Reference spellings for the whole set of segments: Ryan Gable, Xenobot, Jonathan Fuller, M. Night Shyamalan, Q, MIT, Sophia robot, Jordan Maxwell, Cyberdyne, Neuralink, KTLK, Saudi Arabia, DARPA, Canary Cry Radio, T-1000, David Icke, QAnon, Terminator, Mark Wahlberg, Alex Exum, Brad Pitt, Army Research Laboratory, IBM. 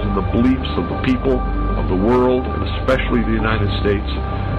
and the beliefs of the people of the world, and especially the United States,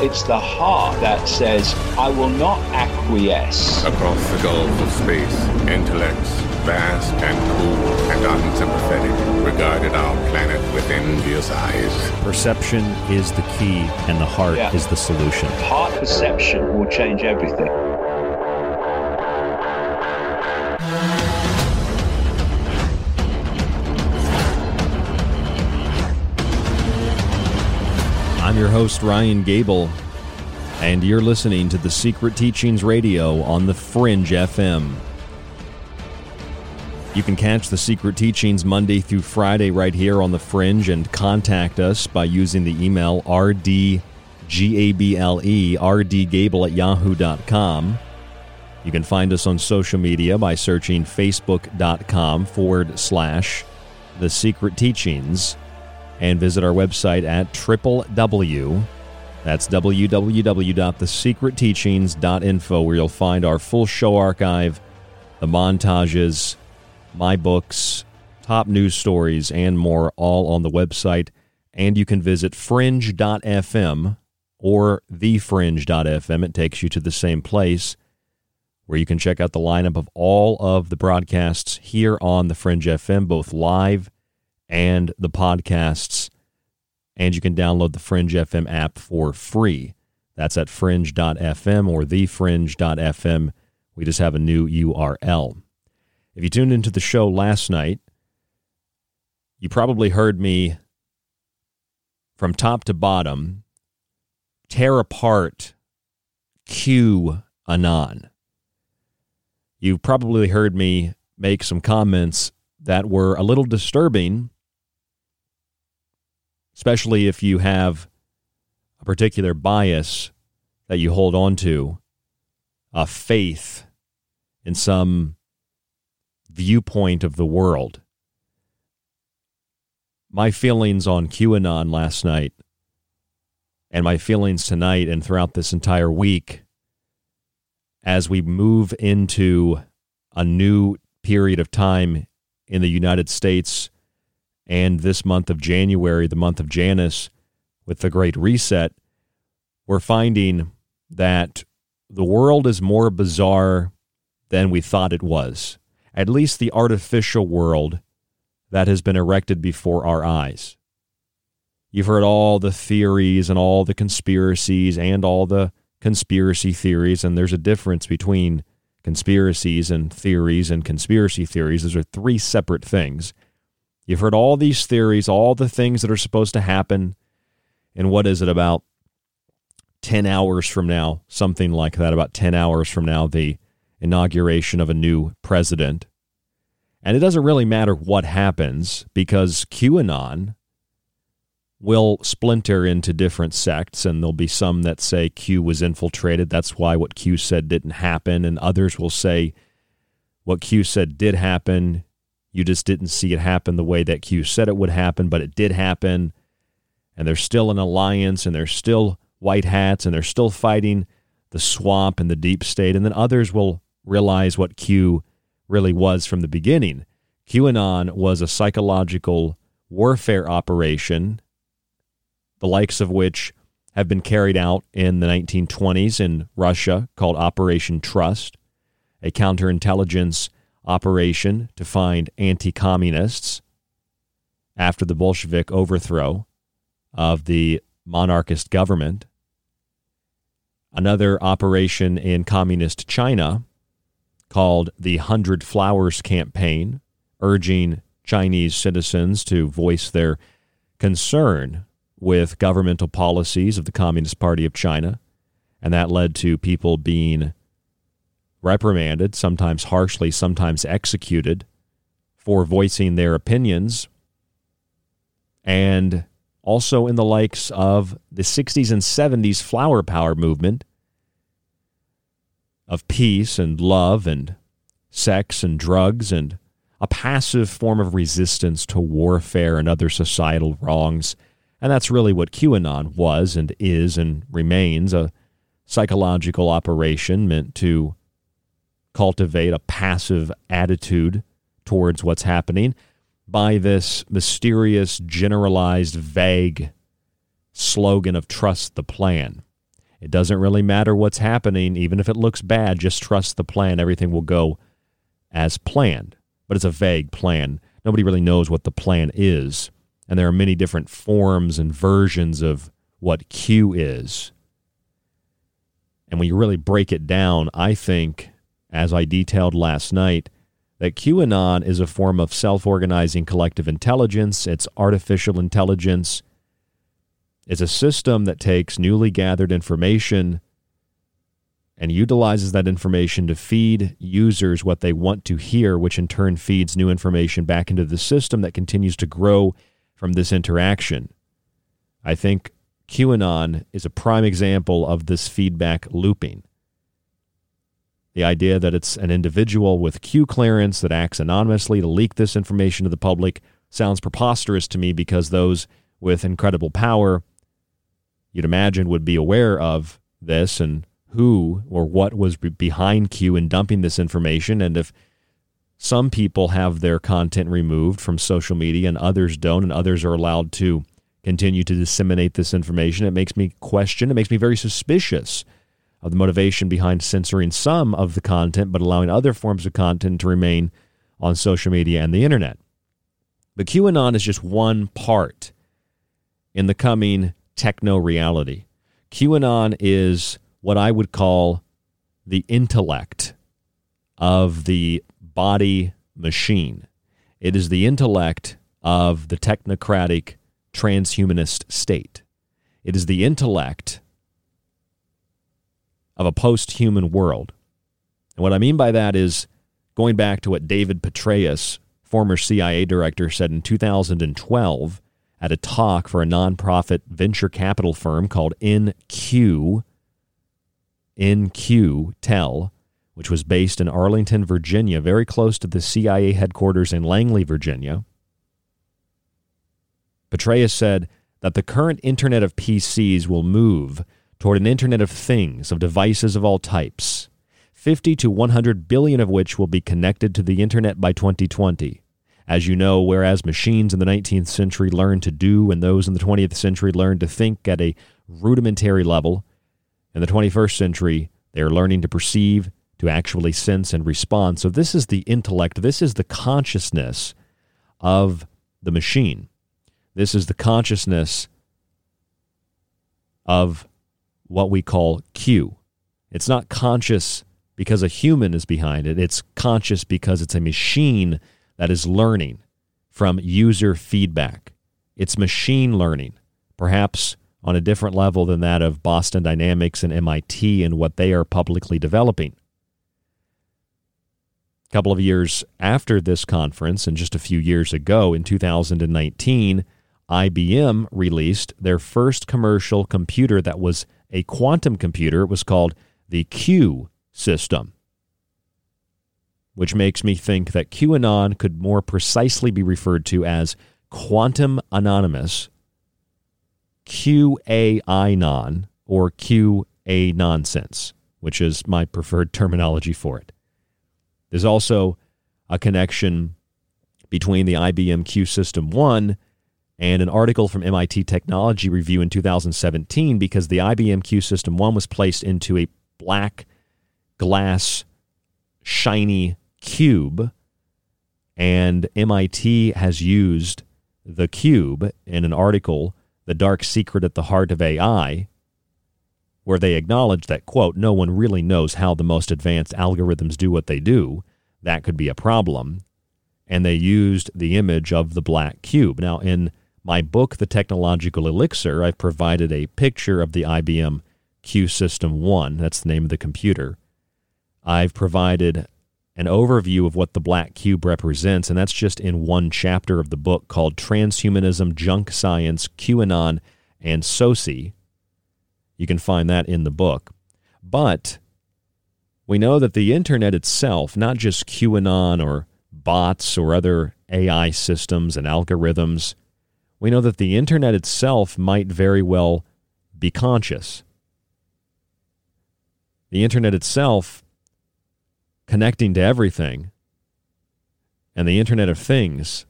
It's the heart that says, I will not acquiesce. Across the gulf of space, intellects, vast and cool and unsympathetic, regarded our planet with envious eyes. Perception is the key, and the heart is the solution. Heart perception will change everything. I'm your host, Ryan Gable, and you're listening to The Secret Teachings Radio on The Fringe FM. You can catch The Secret Teachings Monday through Friday right here on The Fringe, and contact us by using the email rdgable@yahoo.com. You can find us on social media by searching facebook.com/ The Secret Teachings, and visit our website at www.thesecretteachings.info, where you'll find our full show archive, the montages, my books, top news stories, and more, all on the website And you can visit fringe.fm or thefringe.fm. It takes you to the same place where you can check out the lineup of all of the broadcasts here on the Fringe FM, both live and the podcasts. And you can download the Fringe FM app for free. That's at fringe.fm or thefringe.fm. We just have a new URL. If you tuned into the show last night, you probably heard me from top to bottom tear apart Q Anon. You probably heard me make some comments that were a little disturbing, especially if you have a particular bias that you hold on to, a faith in some viewpoint of the world. My feelings on QAnon last night and my feelings tonight and throughout this entire week as we move into a new period of time in the United States and this month of January, the month of Janus, with the Great Reset, we're finding that the world is more bizarre than we thought it was, at least the artificial world that has been erected before our eyes. You've heard all the theories and all the conspiracies and all the conspiracy theories, and there's a difference between conspiracies and theories and conspiracy theories. Those are three separate things. You've heard all these theories, all the things that are supposed to happen, and what is it, about 10 hours from now, something like that, about 10 hours from now, the inauguration of a new president. And it doesn't really matter what happens because QAnon will splinter into different sects, and there'll be some that say Q was infiltrated. That's why what Q said didn't happen. And others will say what Q said did happen. You just didn't see it happen the way that Q said it would happen, but it did happen. And there's still an alliance, and there's still white hats, and they're still fighting the swamp and the deep state. And then others will realize what Q really was from the beginning. QAnon was a psychological warfare operation, the likes of which have been carried out in the 1920s in Russia called Operation Trust, a counterintelligence operation to find anti-communists after the Bolshevik overthrow of the monarchist government. Another operation in communist China called the 100 Flowers Campaign, urging Chinese citizens to voice their concern with governmental policies of the Communist Party of China. And that led to people being reprimanded, sometimes harshly, sometimes executed, for voicing their opinions. And also in the likes of the 60s and 70s flower power movement, of peace and love and sex and drugs and a passive form of resistance to warfare and other societal wrongs. And that's really what QAnon was and is and remains, a psychological operation meant to cultivate a passive attitude towards what's happening by this mysterious, generalized, vague slogan of trust the plan. It doesn't really matter what's happening, even if it looks bad, just trust the plan. Everything will go as planned. But it's a vague plan. Nobody really knows what the plan is. And there are many different forms and versions of what Q is. And when you really break it down, I think, as I detailed last night, that QAnon is a form of self-organizing collective intelligence. It's artificial intelligence. It's a system that takes newly gathered information and utilizes that information to feed users what they want to hear, which in turn feeds new information back into the system that continues to grow from this interaction. I think QAnon is a prime example of this feedback looping. The idea that it's an individual with Q clearance that acts anonymously to leak this information to the public sounds preposterous to me because those with incredible power, you'd imagine, would be aware of this and who or what was behind Q in dumping this information. And if some people have their content removed from social media and others don't, and others are allowed to continue to disseminate this information. It makes me question. It makes me very suspicious of the motivation behind censoring some of the content, but allowing other forms of content to remain on social media and the internet. But QAnon is just one part in the coming techno reality. QAnon is what I would call the intellect of the body machine. It is the intellect of the technocratic transhumanist state. It is the intellect of a post-human world. And what I mean by that is going back to what David Petraeus, former CIA director, said in 2012 at a talk for a nonprofit venture capital firm called NQTEL, which was based in Arlington, Virginia, very close to the CIA headquarters in Langley, Virginia. Petraeus said that the current Internet of PCs will move toward an Internet of Things, of devices of all types, 50 to 100 billion of which will be connected to the Internet by 2020. As you know, whereas machines in the 19th century learned to do and those in the 20th century learned to think at a rudimentary level, in the 21st century, they are learning to perceive, to actually sense and respond. So this is the intellect. This is the consciousness of the machine. This is the consciousness of what we call Q. It's not conscious because a human is behind it. It's conscious because it's a machine that is learning from user feedback. It's machine learning, perhaps on a different level than that of Boston Dynamics and MIT and what they are publicly developing. A couple of years after this conference, and just a few years ago, in 2019, IBM released their first commercial computer that was a quantum computer. It was called the Q system, which makes me think that QAnon could more precisely be referred to as Quantum Anonymous, QAnon, or QA Nonsense, which is my preferred terminology for it. There's also a connection between the IBM Q System 1 and an article from MIT Technology Review in 2017, because the IBM Q System 1 was placed into a black glass shiny cube, and MIT has used the cube in an article, The Dark Secret at the Heart of AI, where they acknowledge that, quote, no one really knows how the most advanced algorithms do what they do. That could be a problem. And they used the image of the black cube. Now, in my book, The Technological Elixir, I've provided a picture of the IBM Q System 1. That's the name of the computer. I've provided an overview of what the black cube represents, and that's just in one chapter of the book called Transhumanism, Junk Science, QAnon, and Soci. You can find that in the book. But we know that the internet itself, not just QAnon or bots or other AI systems and algorithms, we know that the internet itself might very well be conscious. The internet itself connecting to everything, and the Internet of Things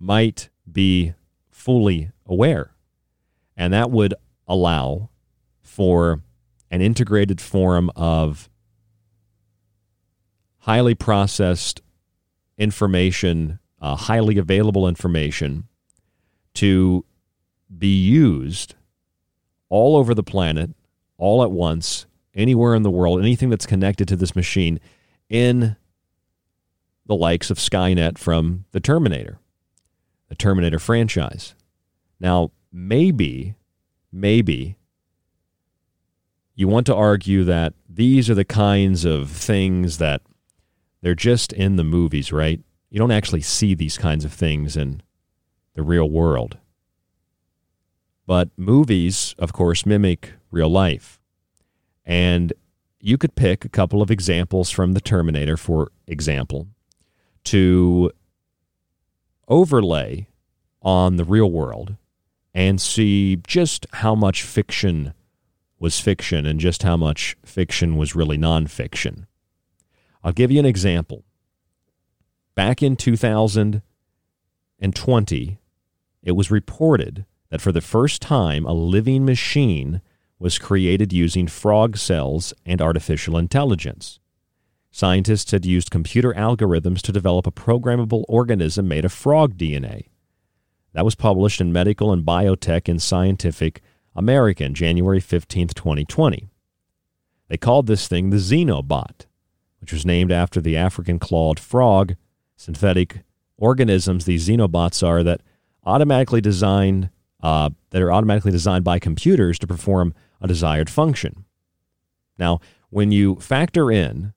might be fully aware. And that would allow for an integrated form of highly processed information, highly available information to be used all over the planet, all at once, anywhere in the world, anything that's connected to this machine, in the likes of Skynet from the Terminator franchise. Now, maybe, you want to argue that these are the kinds of things that they're just in the movies, right? You don't actually see these kinds of things in the real world. But movies, of course, mimic real life. And you could pick a couple of examples from the Terminator, for example, to overlay on the real world and see just how much fiction was fiction and just how much fiction was really nonfiction. I'll give you an example. Back in 2020, it was reported that for the first time, a living machine was created using frog cells and artificial intelligence. Scientists had used computer algorithms to develop a programmable organism made of frog DNA. That was published in Medical and Biotech in Scientific American, January 15, 2020. They called this thing the Xenobot, which was named after the African clawed frog. Synthetic organisms, these Xenobots are that are automatically designed by computers to perform a desired function. Now, when you factor in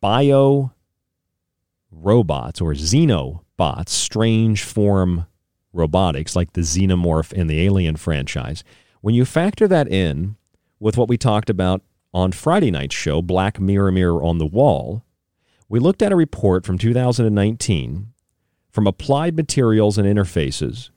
bio robots or xenobots, strange form robotics like the xenomorph in the Alien franchise, when you factor that in with what we talked about on Friday night's show, Black Mirror, Mirror on the Wall, we looked at a report from 2019 from Applied Materials and Interfaces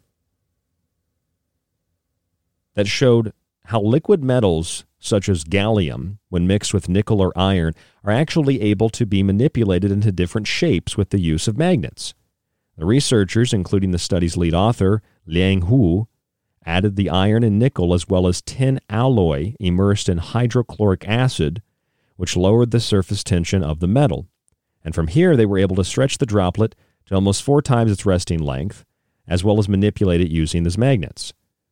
that showed how liquid metals such as gallium, when mixed with nickel or iron, are actually able to be manipulated into different shapes with the use of magnets. The researchers, including the study's lead author, Liang Hu, added the iron and nickel as well as tin alloy immersed in hydrochloric acid, which lowered the surface tension of the metal. And from here, they were able to stretch the droplet to almost 4 times its resting length, as well as manipulate it using these magnets.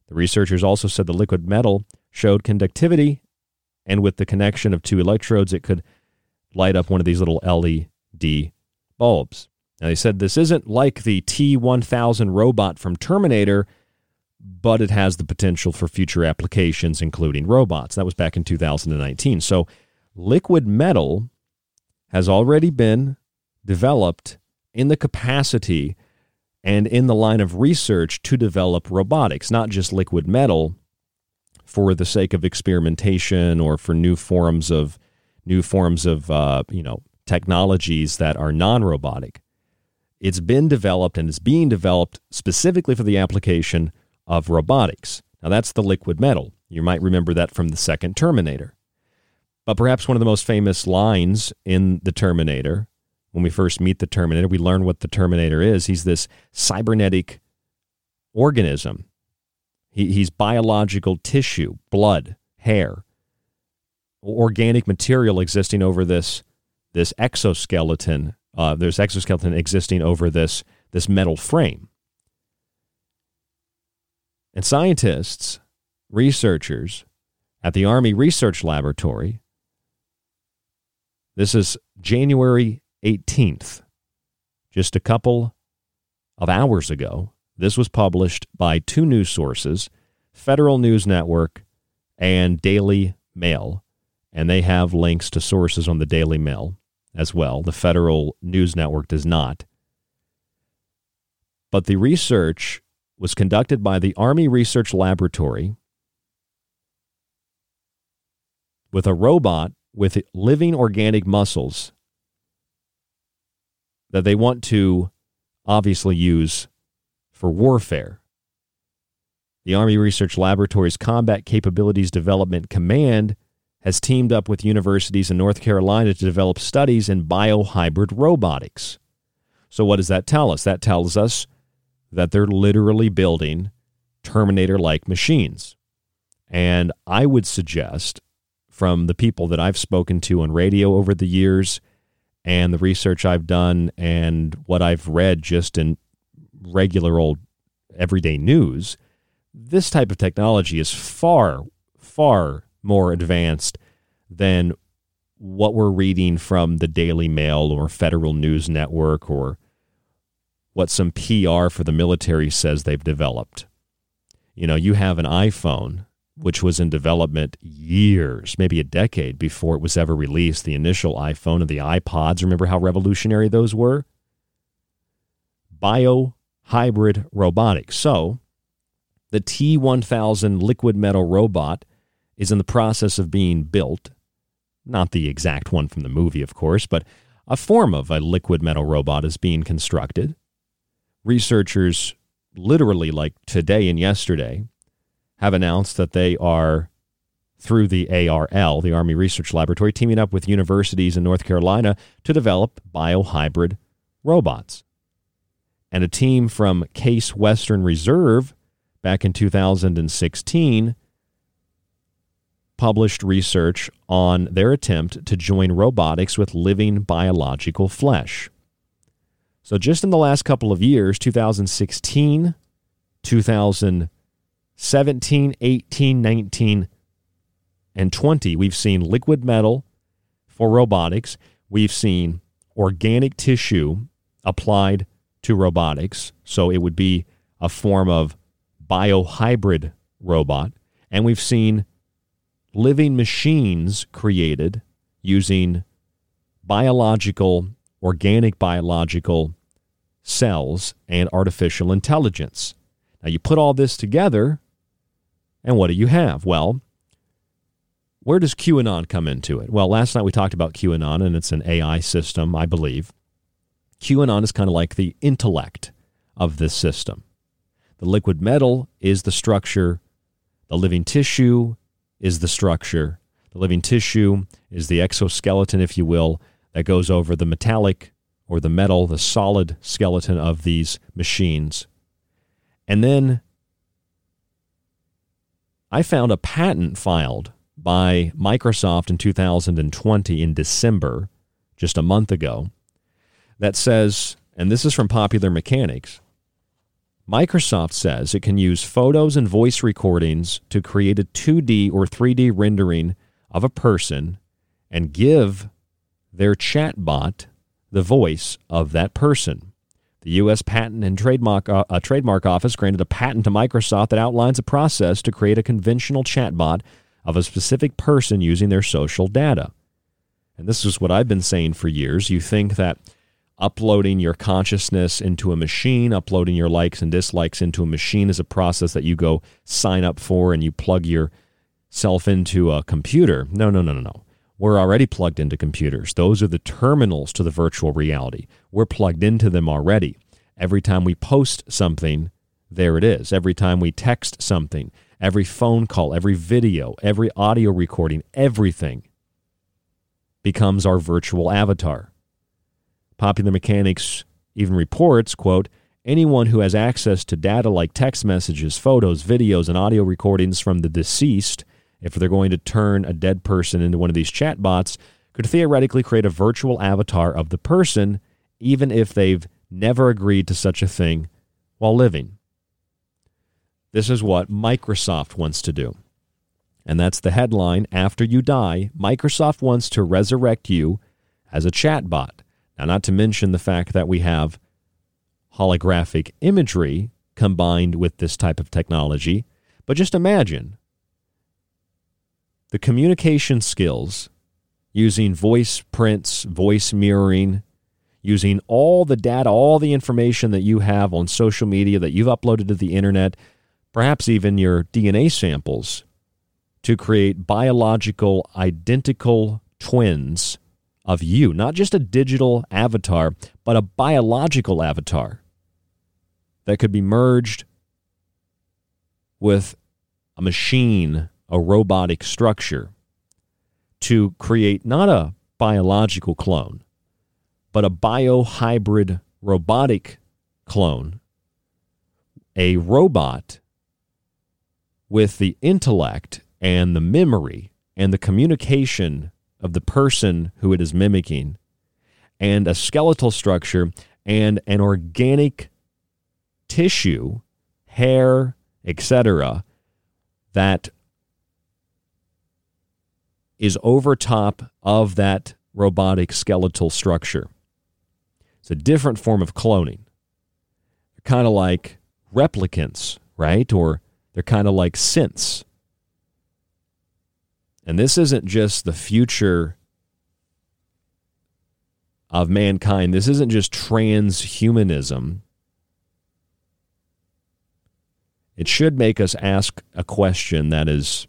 The researchers also said the liquid metal showed conductivity, and with the connection of 2 electrodes, it could light up one of these little LED bulbs. Now, they said this isn't like the T-1000 robot from Terminator, but it has the potential for future applications, including robots. That was back in 2019. So liquid metal has already been developed in the capacity and in the line of research to develop robotics, not just liquid metal for the sake of experimentation or for new forms of technologies that are non-robotic. It's been developed and is being developed specifically for the application of robotics. Now, that's the liquid metal. You might remember that from the second Terminator. But perhaps one of the most famous lines in the Terminator, when we first meet the Terminator, we learn what the Terminator is. He's this cybernetic organism. He's biological tissue, blood, hair, organic material existing over this exoskeleton. There's exoskeleton existing over this metal frame. And scientists, researchers at the Army Research Laboratory, this is January 18th, just a couple of hours ago. This was published by 2 news sources, Federal News Network and Daily Mail, and they have links to sources on the Daily Mail as well. The Federal News Network does not. But the research was conducted by the Army Research Laboratory with a robot with living organic muscles that they want to obviously use for warfare. The Army Research Laboratory's Combat Capabilities Development Command has teamed up with universities in North Carolina to develop studies in biohybrid robotics. So what does that tell us? That tells us that they're literally building Terminator-like machines. And I would suggest, from the people that I've spoken to on radio over the years and the research I've done and what I've read just in regular old everyday news, this type of technology is far, far more advanced than what we're reading from the Daily Mail or Federal News Network or what some PR for the military says they've developed. You know, you have an iPhone, which was in development years, maybe a decade before it was ever released, the initial iPhone and the iPods. Remember how revolutionary those were? Bio-hybrid robotics. So the T-1000 liquid metal robot is in the process of being built. Not the exact one from the movie, of course, but a form of a liquid metal robot is being constructed. Researchers, literally like today and yesterday, have announced that they are, through the ARL, the Army Research Laboratory, teaming up with universities in North Carolina to develop biohybrid robots. And a team from Case Western Reserve back in 2016, published research on their attempt to join robotics with living biological flesh. So just in the last couple of years, 2016, 2017, 18, 19, and 20, we've seen liquid metal for robotics. We've seen organic tissue applied to robotics. So it would be a form of biohybrid robot. And we've seen living machines created using organic biological cells and artificial intelligence. Now you put all this together, and what do you have? Well, where does QAnon come into it? Well, last night we talked about QAnon, and it's an AI system, I believe. QAnon is kind of like the intellect of this system. The liquid metal is the structure. The living tissue is the structure. The living tissue is the exoskeleton, if you will, that goes over the metallic or the metal, the solid skeleton of these machines. And then I found a patent filed by Microsoft in 2020 in December, just a month ago, that says, and this is from Popular Mechanics, Microsoft says it can use photos and voice recordings to create a 2D or 3D rendering of a person and give their chatbot the voice of that person. The U.S. Patent and Trademark Office granted a patent to Microsoft that outlines a process to create a conventional chatbot of a specific person using their social data. And this is what I've been saying for years. You think that uploading your consciousness into a machine, uploading your likes and dislikes into a machine is a process that you go sign up for and you plug yourself into a computer. No. We're already plugged into computers. Those are the terminals to the virtual reality. We're plugged into them already. Every time we post something, there it is. Every time we text something, every phone call, every video, every audio recording, everything becomes our virtual avatar. Popular Mechanics even reports, quote, anyone who has access to data like text messages, photos, videos, and audio recordings from the deceased, if they're going to turn a dead person into one of these chatbots, could theoretically create a virtual avatar of the person, even if they've never agreed to such a thing while living. This is what Microsoft wants to do. And that's the headline, after you die, Microsoft wants to resurrect you as a chatbot. Now, not to mention the fact that we have holographic imagery combined with this type of technology. But just imagine the communication skills using voice prints, voice mirroring, using all the data, all the information that you have on social media that you've uploaded to the internet, perhaps even your DNA samples, to create biological, identical twins of you. Not just a digital avatar, but a biological avatar that could be merged with a machine, a robotic structure, to create not a biological clone, but a biohybrid robotic clone, a robot with the intellect and the memory and the communication of the person who it is mimicking, and a skeletal structure and an organic tissue, hair, etc., that is over top of that robotic skeletal structure. It's a different form of cloning. They're kind of like replicants, right? Or they're kind of like synths. And this isn't just the future of mankind. This isn't just transhumanism. It should make us ask a question that's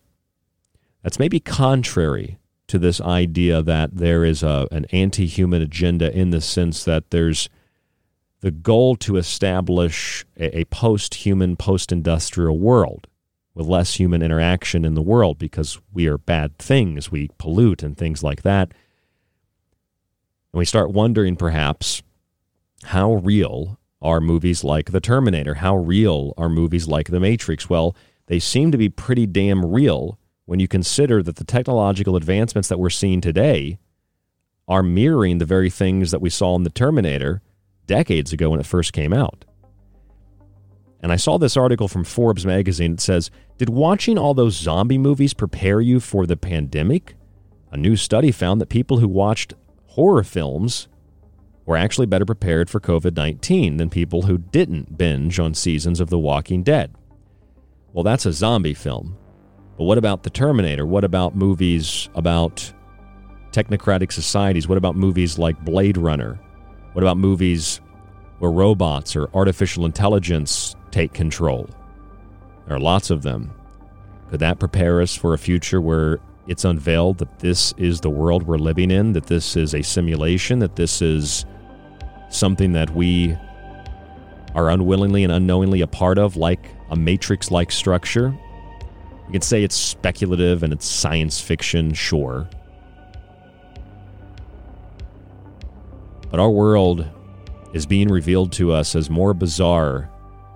maybe contrary to this idea that there is an anti-human agenda, in the sense that there's the goal to establish a post-human, post-industrial world with less human interaction in the world because we are bad things, we pollute and things like that. And we start wondering perhaps how real are movies like The Terminator? How real are movies like The Matrix? Well, they seem to be pretty damn real when you consider that the technological advancements that we're seeing today are mirroring the very things that we saw in The Terminator decades ago when it first came out. And I saw this article from Forbes magazine. It says, did watching all those zombie movies prepare you for the pandemic? A new study found that people who watched horror films were actually better prepared for COVID-19 than people who didn't binge on seasons of The Walking Dead. Well, that's a zombie film. But what about The Terminator? What about movies about technocratic societies? What about movies like Blade Runner? What about movies where robots or artificial intelligence take control? There are lots of them. Could that prepare us for a future where it's unveiled that this is the world we're living in, that this is a simulation, that this is something that we are unwillingly and unknowingly a part of, like a Matrix-like structure? You can say it's speculative and it's science fiction, sure. But our world is being revealed to us as more bizarre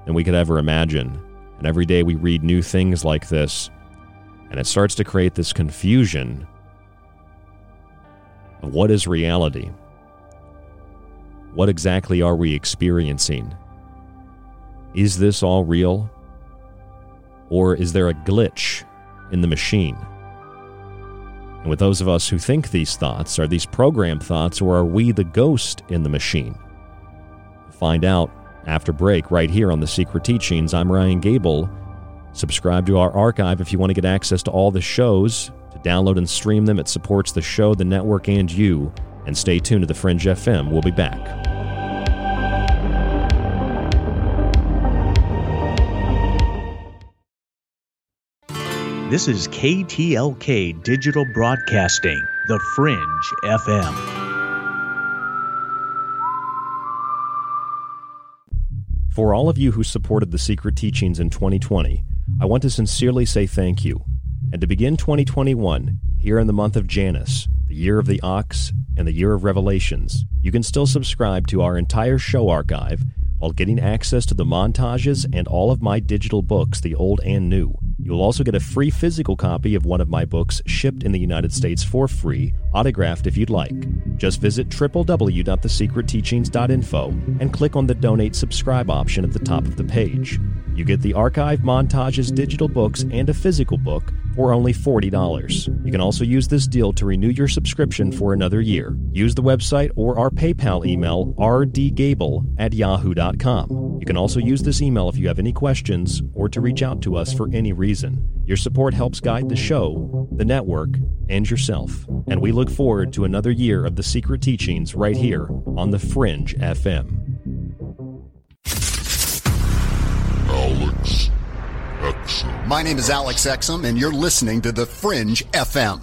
than we could ever imagine. And every day we read new things like this, and it starts to create this confusion of what is reality? What exactly are we experiencing? Is this all real? Or is there a glitch in the machine? And with those of us who think these thoughts, are these program thoughts, or are we the ghost in the machine? Find out after break right here on The Secret Teachings. I'm Ryan Gable. Subscribe to our archive if you want to get access to all the shows. To download and stream them, it supports the show, the network, and you. And stay tuned to The Fringe FM. We'll be back. This is KTLK Digital Broadcasting, The Fringe FM. For all of you who supported The Secret Teachings in 2020, I want to sincerely say thank you. And to begin 2021, here in the month of Janus, the year of the ox and the year of revelations, you can still subscribe to our entire show archive while getting access to the montages and all of my digital books, the old and new. You'll also get a free physical copy of one of my books shipped in the United States for free, autographed if you'd like. Just visit www.thesecretteachings.info and click on the Donate Subscribe option at the top of the page. You get the archive, montages, digital books, and a physical book for only $40. You can also use this deal to renew your subscription for another year. Use the website or our PayPal email, rdgable@yahoo.com. You can also use this email if you have any questions or to reach out to us for any reason. Your support helps guide the show, the network, and yourself. And we look forward to another year of The Secret Teachings right here on The Fringe FM. Alex Exum. My name is Alex Exum, and you're listening to The Fringe FM.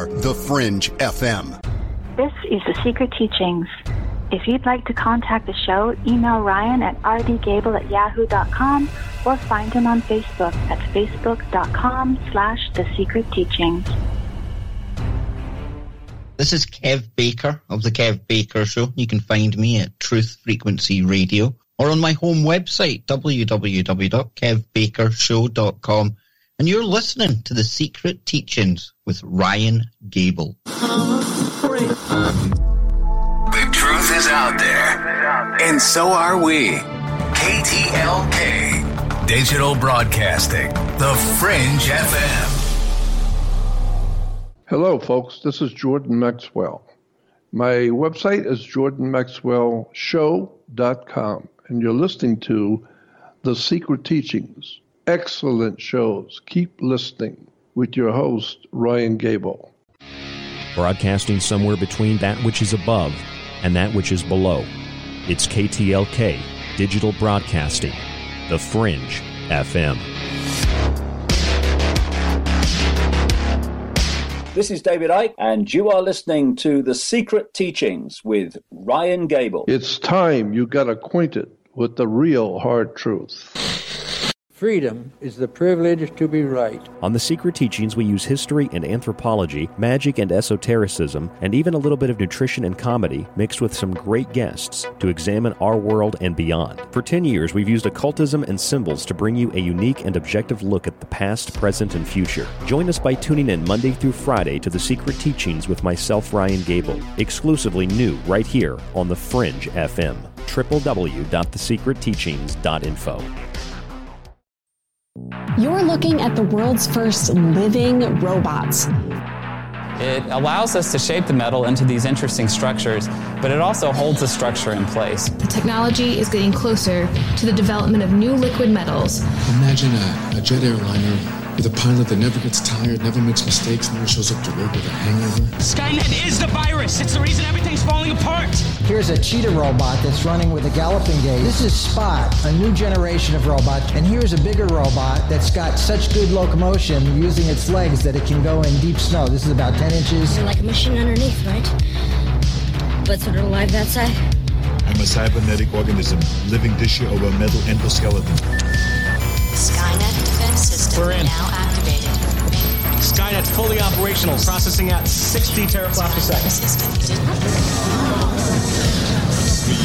The Fringe FM. This is The Secret Teachings. If you'd like to contact the show, email Ryan at rdgable@yahoo.com or find him on Facebook at facebook.com/The Secret Teachings. This is Kev Baker of The Kev Baker Show. You can find me at Truth Frequency Radio or on my home website, www.kevbakershow.com. And you're listening to The Secret Teachings with Ryan Gable. The truth is out there, and so are we. KTLK, Digital Broadcasting, The Fringe FM. Hello, folks. This is Jordan Maxwell. My website is jordanmaxwellshow.com, and you're listening to The Secret Teachings. Excellent shows. Keep listening with your host, Ryan Gable. Broadcasting somewhere between that which is above and that which is below. It's KTLK, Digital Broadcasting, The Fringe FM. This is David Icke, and you are listening to The Secret Teachings with Ryan Gable. It's time you got acquainted with the real hard truth. Freedom is the privilege to be right. On The Secret Teachings, we use history and anthropology, magic and esotericism, and even a little bit of nutrition and comedy mixed with some great guests to examine our world and beyond. For 10 years, we've used occultism and symbols to bring you a unique and objective look at the past, present, and future. Join us by tuning in Monday through Friday to The Secret Teachings with myself, Ryan Gable, exclusively new right here on The Fringe FM, www.thesecretteachings.info. You're looking at the world's first living robots. It allows us to shape the metal into these interesting structures, but it also holds the structure in place. The technology is getting closer to the development of new liquid metals. Imagine a jet airliner with a pilot that never gets tired, never makes mistakes, never shows up to work with a hangover. Skynet is the virus. It's the reason everything's falling apart. Here's a cheetah robot that's running with a galloping gait. This is Spot, a new generation of robots. And here's a bigger robot that's got such good locomotion using its legs that it can go in deep snow. This is about 10 inches. You're like a machine underneath, right? But sort of alive that side. I'm a cybernetic organism, living tissue over a metal endoskeleton. Skynet defense system now activated. Skynet fully operational, processing at 60 teraflops per second.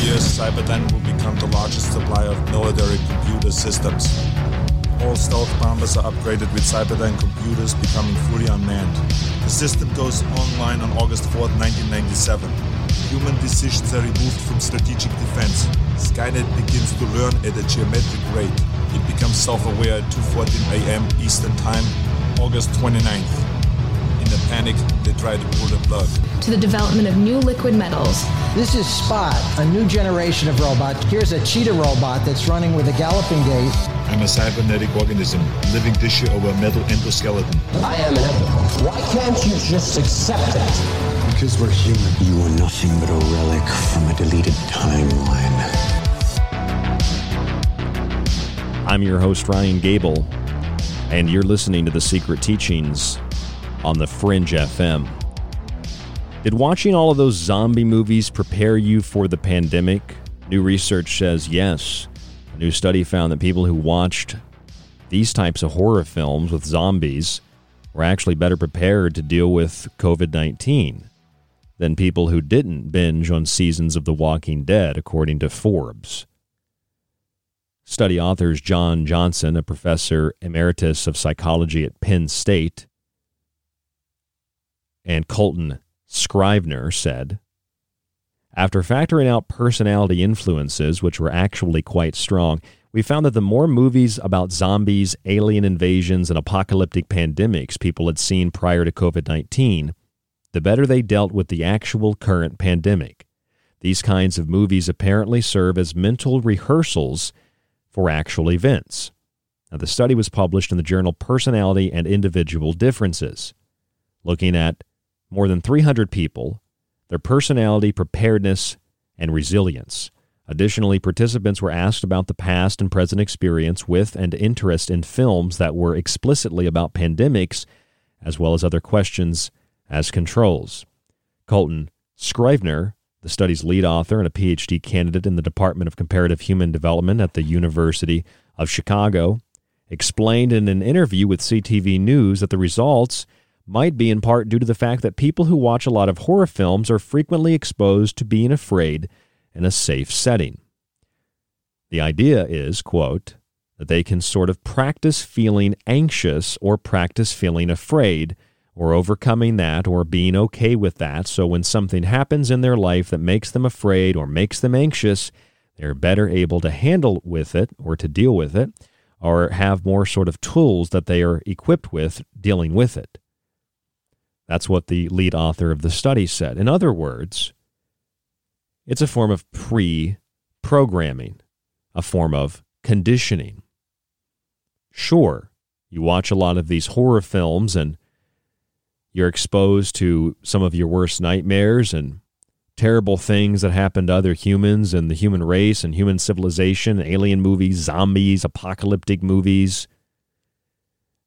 3 years, Cyberdyne will become the largest supplier of military computer systems. All stealth bombers are upgraded with Cyberdyne computers becoming fully unmanned. The system goes online on August 4th, 1997. Human decisions are removed from strategic defense. Skynet begins to learn at a geometric rate. It becomes self-aware at 2:14 a.m. Eastern Time, August 29th. In a panic, they try to pull the plug. To the development of new liquid metals. This is Spot, a new generation of robot. Here's a cheetah robot that's running with a galloping gait. I'm a cybernetic organism, living tissue over a metal endoskeleton. I am inevitable. Why can't you just accept that? Because we're human. You are nothing but a relic from a deleted timeline. I'm your host, Ryan Gable, and you're listening to The Secret Teachings on The Fringe FM. Did watching all of those zombie movies prepare you for the pandemic? New research says yes. A new study found that people who watched these types of horror films with zombies were actually better prepared to deal with COVID-19 than people who didn't binge on seasons of The Walking Dead, according to Forbes. Study authors John Johnson, a professor emeritus of psychology at Penn State, and Colton Scrivener said, after factoring out personality influences, which were actually quite strong, we found that the more movies about zombies, alien invasions, and apocalyptic pandemics people had seen prior to COVID-19, the better they dealt with the actual current pandemic. These kinds of movies apparently serve as mental rehearsals for actual events. Now, the study was published in the journal Personality and Individual Differences, looking at more than 300 people, their personality, preparedness, and resilience. Additionally, participants were asked about the past and present experience with and interest in films that were explicitly about pandemics, as well as other questions as controls. Colton Scrivener, the study's lead author and a PhD candidate in the Department of Comparative Human Development at the University of Chicago, explained in an interview with CTV News that the results might be in part due to the fact that people who watch a lot of horror films are frequently exposed to being afraid in a safe setting. The idea is, quote, that they can sort of practice feeling anxious or practice feeling afraid or overcoming that or being okay with that. So when something happens in their life that makes them afraid or makes them anxious, they're better able to handle with it or to deal with it, or have more sort of tools that they are equipped with dealing with it. That's what the lead author of the study said. In other words, it's a form of pre-programming, a form of conditioning. Sure, you watch a lot of these horror films and you're exposed to some of your worst nightmares and terrible things that happen to other humans and the human race and human civilization, alien movies, zombies, apocalyptic movies.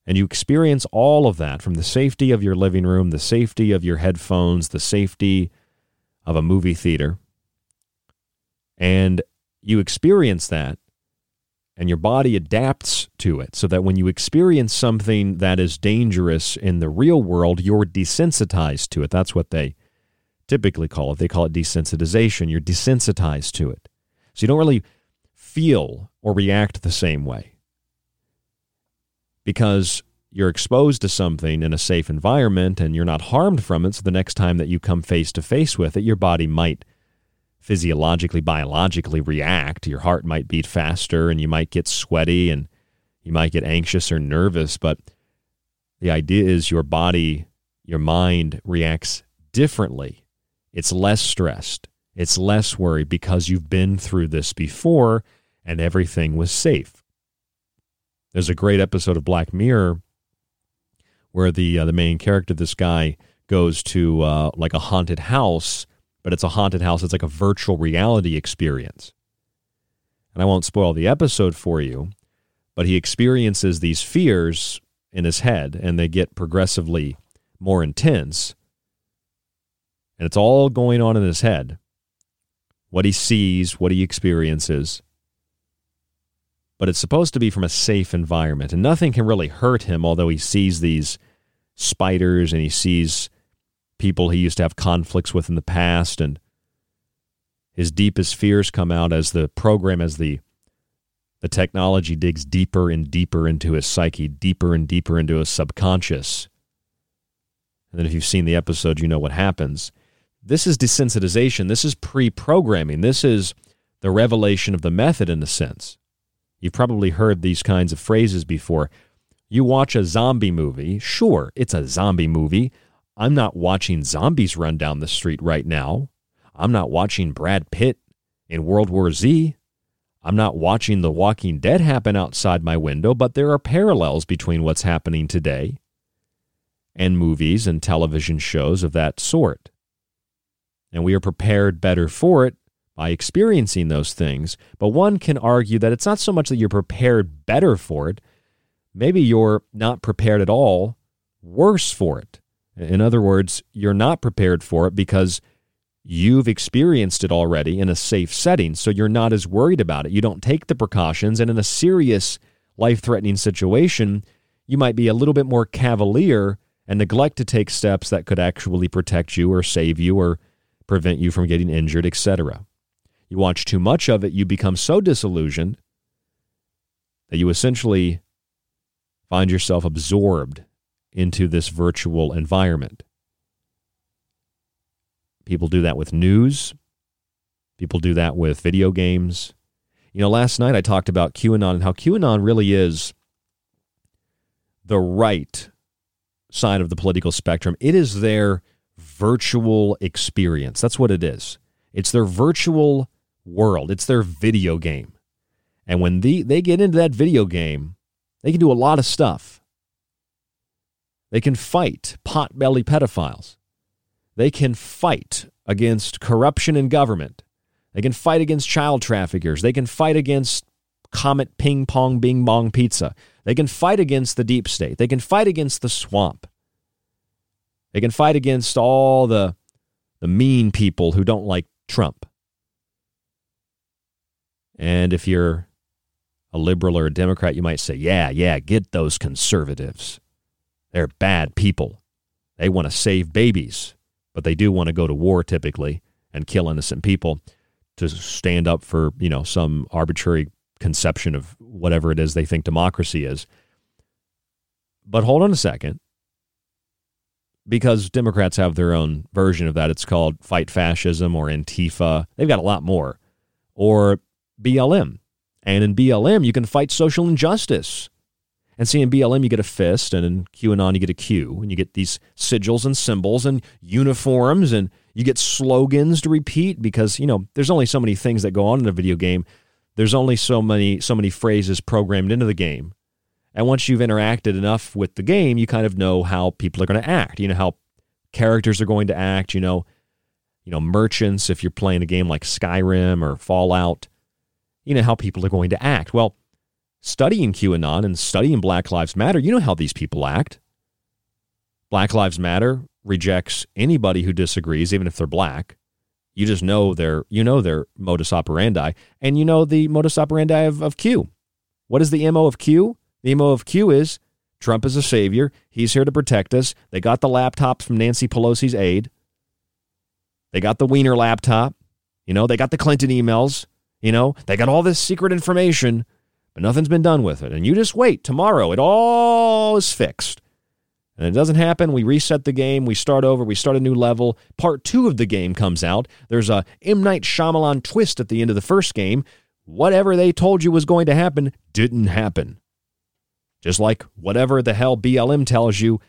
And you experience all of that from the safety of your living room, the safety of your headphones, the safety of a movie theater. And you experience that, and your body adapts to it so that when you experience something that is dangerous in the real world, you're desensitized to it. That's what they typically call it. They call it desensitization. You're desensitized to it. So you don't really feel or react the same way because you're exposed to something in a safe environment and you're not harmed from it. So the next time that you come face to face with it, your body might physiologically, biologically react. Your heart might beat faster and you might get sweaty and you might get anxious or nervous. But the idea is your body, your mind reacts differently. It's less stressed. It's less worried because you've been through this before and everything was safe. There's a great episode of Black Mirror where the main character, this guy, goes to like a haunted house, but it's a haunted house. It's like a virtual reality experience. And I won't spoil the episode for you, but he experiences these fears in his head and they get progressively more intense. And it's all going on in his head, what he sees, what he experiences. But it's supposed to be from a safe environment, and nothing can really hurt him, although he sees these spiders and he sees people he used to have conflicts with in the past, and his deepest fears come out as the program, as the technology digs deeper and deeper into his psyche, deeper and deeper into his subconscious. And then if you've seen the episode, you know what happens. This is desensitization. This is pre-programming. This is the revelation of the method in a sense. You've probably heard these kinds of phrases before. You watch a zombie movie. Sure, it's a zombie movie. I'm not watching zombies run down the street right now. I'm not watching Brad Pitt in World War Z. I'm not watching The Walking Dead happen outside my window, but there are parallels between what's happening today and movies and television shows of that sort. And we are prepared better for it by experiencing those things. But one can argue that it's not so much that you're prepared better for it. Maybe you're not prepared at all, worse for it. In other words, you're not prepared for it because you've experienced it already in a safe setting, so you're not as worried about it. You don't take the precautions, and in a serious, life-threatening situation, you might be a little bit more cavalier and neglect to take steps that could actually protect you or save you or prevent you from getting injured, etc. You watch too much of it, you become so disillusioned that you essentially find yourself absorbed into this virtual environment. People do that with news. People do that with video games. You know, last night I talked about QAnon and how QAnon really is the right side of the political spectrum. It is their virtual experience. That's what it is. It's their virtual world. It's their video game. And when they get into that video game, they can do a lot of stuff. They can fight potbelly pedophiles. They can fight against corruption in government. They can fight against child traffickers. They can fight against Comet Ping Pong Bing Bong Pizza. They can fight against the deep state. They can fight against the swamp. They can fight against all the mean people who don't like Trump. And if you're a liberal or a Democrat, you might say, yeah, get those conservatives. They're bad people. They want to save babies, but they do want to go to war typically and kill innocent people to stand up for, you know, some arbitrary conception of whatever it is they think democracy is. But hold on a second. because Democrats have their own version of that. It's called Fight Fascism or Antifa. They've got a lot more. Or BLM. And in BLM, you can fight social injustice. And see, in BLM, you get a fist, and in QAnon, you get a Q, and you get these sigils and symbols and uniforms, and you get slogans to repeat because, you know, there's only so many things that go on in a video game. There's only so many phrases programmed into the game. And once you've interacted enough with the game, you kind of know how people are going to act. You know how characters are going to act. You know merchants, if you're playing a game like Skyrim or Fallout, you know how people are going to act. Well, studying QAnon and studying Black Lives Matter, you know how these people act. Black Lives Matter rejects anybody who disagrees, even if they're black. You just know their modus operandi, and you know the modus operandi of Q. What is the MO of Q? The MO of Q is Trump is a savior. He's here to protect us. They got the laptops from Nancy Pelosi's aide. They got the Wiener laptop. You know, they got the Clinton emails. You know, they got all this secret information, but nothing's been done with it. And you just wait. Tomorrow, it all is fixed. And it doesn't happen. We reset the game. We start over. We start a new level. Part 2 of the game comes out. There's a M. Night Shyamalan twist at the end of the first game. Whatever they told you was going to happen didn't happen. Just like whatever the hell BLM tells you,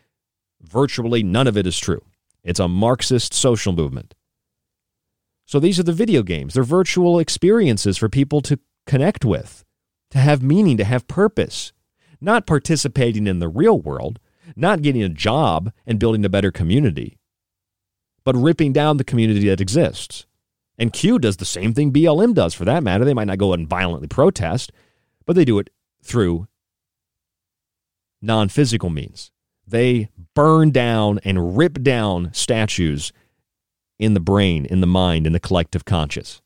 virtually none of it is true. It's a Marxist social movement. So these are the video games. They're virtual experiences for people to connect with, to have meaning, to have purpose. Not participating in the real world, not getting a job and building a better community, but ripping down the community that exists. And Q does the same thing BLM does, for that matter. They might not go out and violently protest, but they do it through non-physical means. They burn down and rip down statues in the brain, in the mind, in the collective conscious.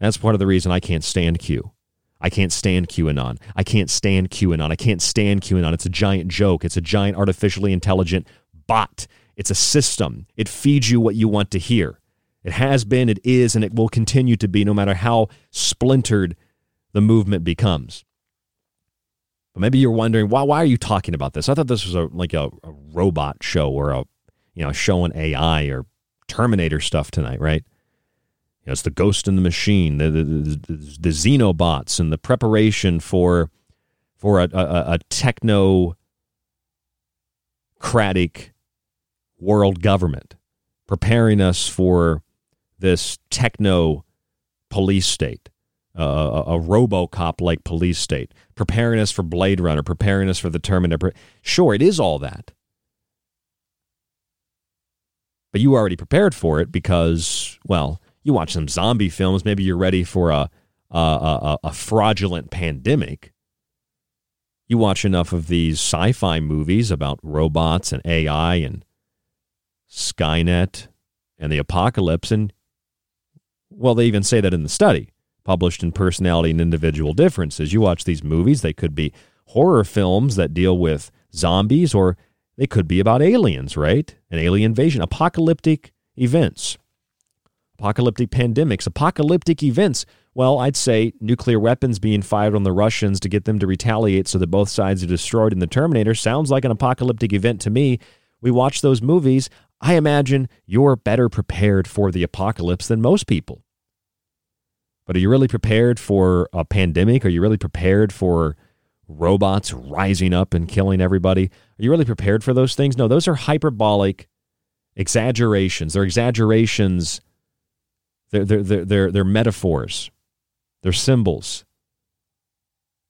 That's part of the reason I can't stand Q. I can't stand QAnon. I can't stand QAnon. I can't stand QAnon. It's a giant joke. It's a giant artificially intelligent bot. It's a system. It feeds you what you want to hear. It has been, it is, and it will continue to be no matter how splintered the movement becomes. But maybe you're wondering, why are you talking about this? I thought this was a robot show or a show on AI or Terminator stuff tonight, right? You know, it's the ghost in the machine, the Xenobots, and the preparation for a technocratic world government, preparing us for this techno police state. A RoboCop-like police state, preparing us for Blade Runner, preparing us for the Terminator. Sure, it is all that. But you already prepared for it because, well, you watch some zombie films. Maybe you're ready for a fraudulent pandemic. You watch enough of these sci-fi movies about robots and AI and Skynet and the apocalypse. And, well, they even say that in the study. Published in Personality and Individual Differences. You watch these movies, they could be horror films that deal with zombies, or they could be about aliens, right? An alien invasion, apocalyptic events, apocalyptic pandemics, apocalyptic events. Well, I'd say nuclear weapons being fired on the Russians to get them to retaliate so that both sides are destroyed in the Terminator sounds like an apocalyptic event to me. We watch those movies. I imagine you're better prepared for the apocalypse than most people. But are you really prepared for a pandemic? Are you really prepared for robots rising up and killing everybody? Are you really prepared for those things? No, those are hyperbolic exaggerations. They're exaggerations. They're metaphors. They're symbols.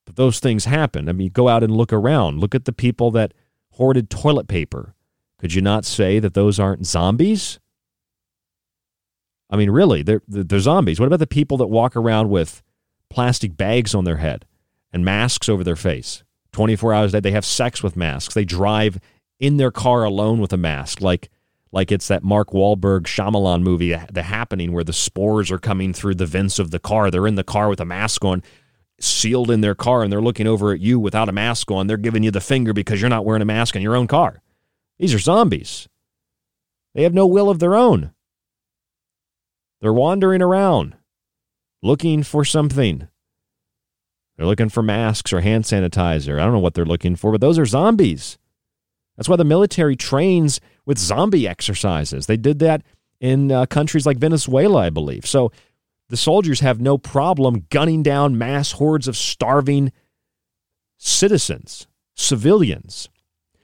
But those things happen. I mean, go out and look around. Look at the people that hoarded toilet paper. Could you not say that those aren't zombies? I mean, really, they're zombies. What about the people that walk around with plastic bags on their head and masks over their face? 24 hours a day, they have sex with masks. They drive in their car alone with a mask, like it's that Mark Wahlberg Shyamalan movie, The Happening, where the spores are coming through the vents of the car. They're in the car with a mask on, sealed in their car, and they're looking over at you without a mask on. They're giving you the finger because you're not wearing a mask in your own car. These are zombies. They have no will of their own. They're wandering around looking for something. They're looking for masks or hand sanitizer. I don't know what they're looking for, but those are zombies. That's why the military trains with zombie exercises. They did that in countries like Venezuela, I believe. So the soldiers have no problem gunning down mass hordes of starving citizens, civilians.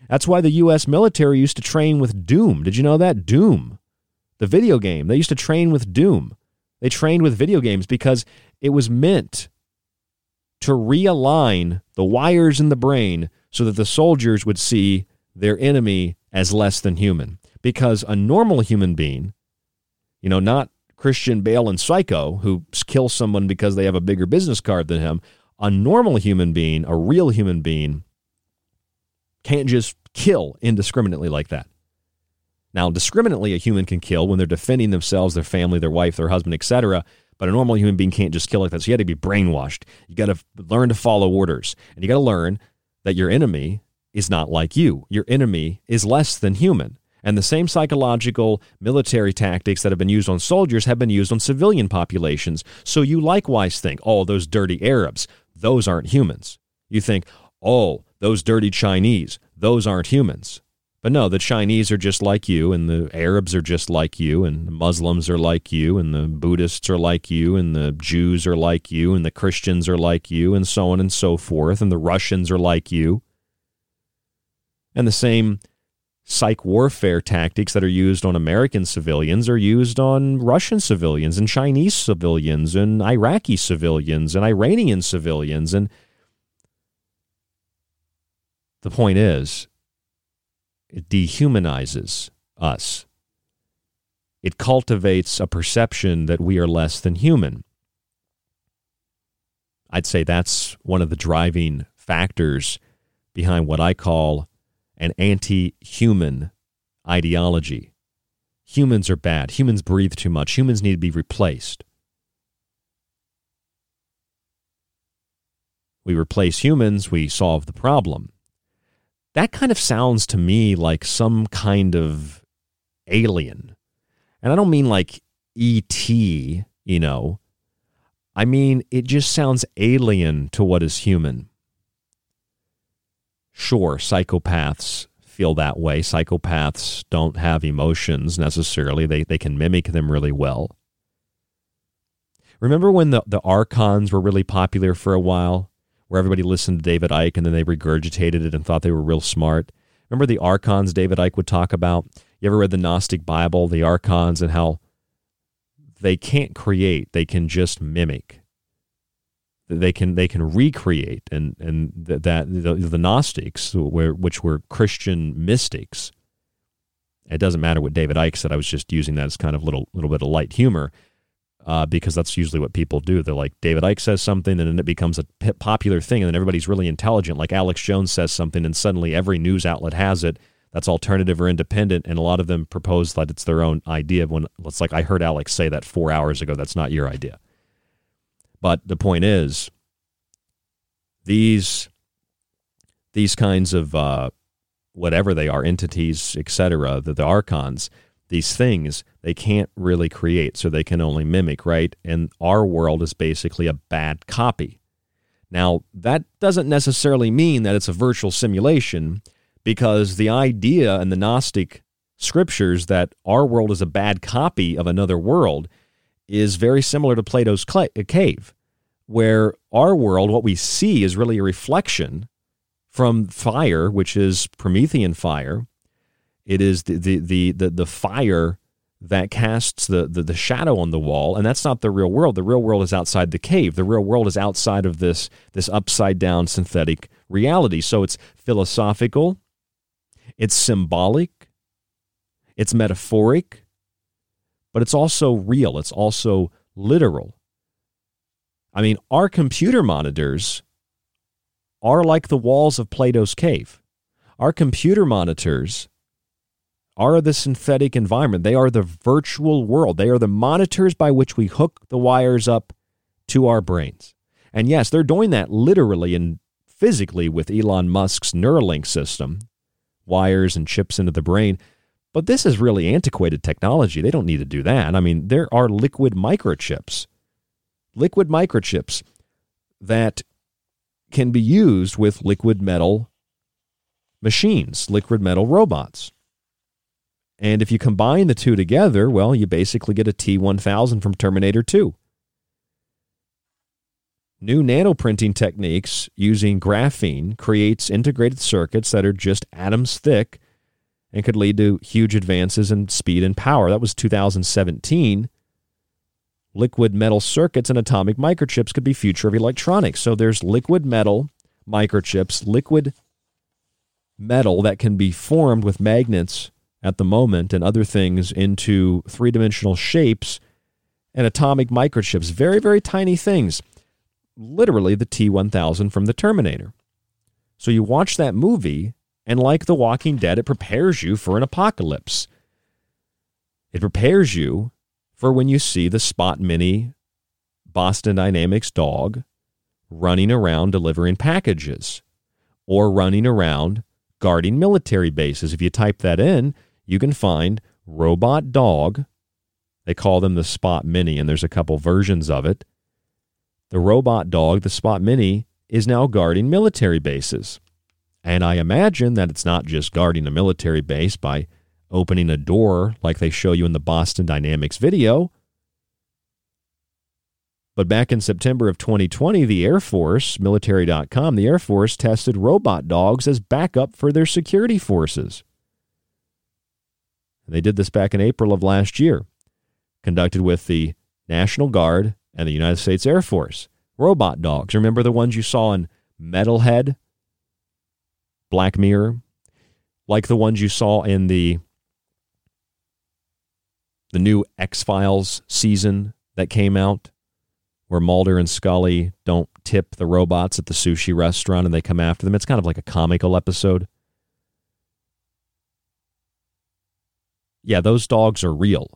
That's why the U.S. military used to train with Doom. Did you know that? Doom, the video game. They used to train with Doom. They trained with video games because it was meant to realign the wires in the brain so that the soldiers would see their enemy as less than human. Because a normal human being, you know, not Christian Bale and Psycho, who kills someone because they have a bigger business card than him, a normal human being, a real human being, can't just kill indiscriminately like that. Now, discriminately, a human can kill when they're defending themselves, their family, their wife, their husband, etc., but a normal human being can't just kill like that. So you had to be brainwashed. You got to learn to follow orders. And you got to learn that your enemy is not like you. Your enemy is less than human. And the same psychological military tactics that have been used on soldiers have been used on civilian populations. So you likewise think, oh, those dirty Arabs, those aren't humans. You think, oh, those dirty Chinese, those aren't humans. But no, the Chinese are just like you, and the Arabs are just like you, and the Muslims are like you, and the Buddhists are like you, and the Jews are like you, and the Christians are like you, and so on and so forth, and the Russians are like you. And the same psych warfare tactics that are used on American civilians are used on Russian civilians and Chinese civilians and Iraqi civilians and Iranian civilians. And the point is, it dehumanizes us. It cultivates a perception that we are less than human. I'd say that's one of the driving factors behind what I call an anti-human ideology. Humans are bad. Humans breathe too much. Humans need to be replaced. We replace humans, we solve the problem. That kind of sounds to me like some kind of alien. And I don't mean like E.T., you know. I mean, it just sounds alien to what is human. Sure, psychopaths feel that way. Psychopaths don't have emotions necessarily. They can mimic them really well. Remember when the Archons were really popular for a while, where everybody listened to David Icke and then they regurgitated it and thought they were real smart? Remember the Archons David Icke would talk about? You ever read the Gnostic Bible, the Archons, and how they can't create, they can just mimic. They can recreate, and the Gnostics, which were Christian mystics. It doesn't matter what David Icke said. I was just using that as kind of little bit of light humor, because that's usually what people do. They're like, David Icke says something, and then it becomes a popular thing, and then everybody's really intelligent. Like Alex Jones says something, and suddenly every news outlet has it. That's alternative or independent, and a lot of them propose that it's their own idea. When it's like, I heard Alex say that 4 hours ago. That's not your idea. But the point is, these kinds of whatever they are, entities, etc., the Archons, these things, they can't really create, so they can only mimic, right? And our world is basically a bad copy. Now, that doesn't necessarily mean that it's a virtual simulation, because the idea in the Gnostic scriptures that our world is a bad copy of another world is very similar to Plato's cave, where our world, what we see, is really a reflection from fire, which is Promethean fire. It is the fire that casts the shadow on the wall, and that's not the real world. The real world is outside the cave. The real world is outside of this upside-down synthetic reality. So it's philosophical, it's symbolic, it's metaphoric, but it's also real. It's also literal. I mean, our computer monitors are like the walls of Plato's cave. Our computer monitors are the synthetic environment. They are the virtual world. They are the monitors by which we hook the wires up to our brains. And yes, they're doing that literally and physically with Elon Musk's Neuralink system, wires and chips into the brain. But this is really antiquated technology. They don't need to do that. I mean, there are liquid microchips that can be used with liquid metal machines, liquid metal robots. And if you combine the two together, well, you basically get a T-1000 from Terminator 2. New nanoprinting techniques using graphene creates integrated circuits that are just atoms thick and could lead to huge advances in speed and power. That was 2017. Liquid metal circuits and atomic microchips could be future of electronics. So there's liquid metal microchips, liquid metal that can be formed with magnets at the moment and other things into three-dimensional shapes, and atomic microchips, very, very tiny things. Literally the T-1000 from the Terminator. So you watch that movie, and like The Walking Dead, it prepares you for an apocalypse. It prepares you for when you see the Spot Mini Boston Dynamics dog running around delivering packages or running around guarding military bases. If you type that in, you can find robot dog. They call them the Spot Mini, and there's a couple versions of it. The robot dog, the Spot Mini, is now guarding military bases. And I imagine that it's not just guarding a military base by opening a door like they show you in the Boston Dynamics video. But back in September of 2020, the Air Force, military.com, the Air Force tested robot dogs as backup for their security forces. And they did this back in April of last year, conducted with the National Guard and the United States Air Force. Robot dogs. Remember the ones you saw in Metalhead? Black Mirror? Like the ones you saw in the new X-Files season that came out, where Mulder and Scully don't tip the robots at the sushi restaurant and they come after them. It's kind of like a comical episode. Yeah, those dogs are real.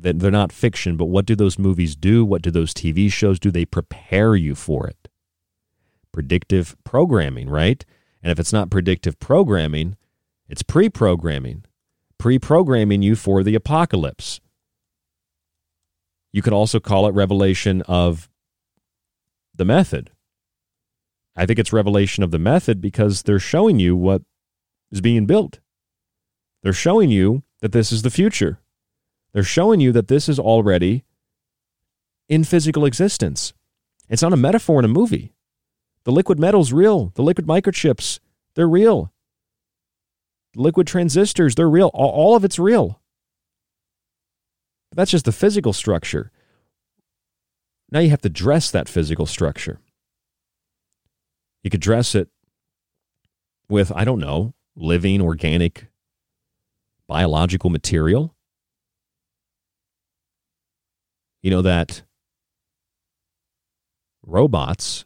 They're not fiction, but what do those movies do? What do those TV shows do? They prepare you for it. Predictive programming, right? And if it's not predictive programming, it's pre-programming. Pre-programming you for the apocalypse. You could also call it revelation of the method. I think it's revelation of the method because they're showing you what is being built. They're showing you that this is the future. They're showing you that this is already in physical existence. It's not a metaphor in a movie. The liquid metal's real. The liquid microchips, they're real. Liquid transistors, they're real. All of it's real. That's just the physical structure. Now you have to dress that physical structure. You could dress it with, I don't know, living, organic, biological material. You know that robots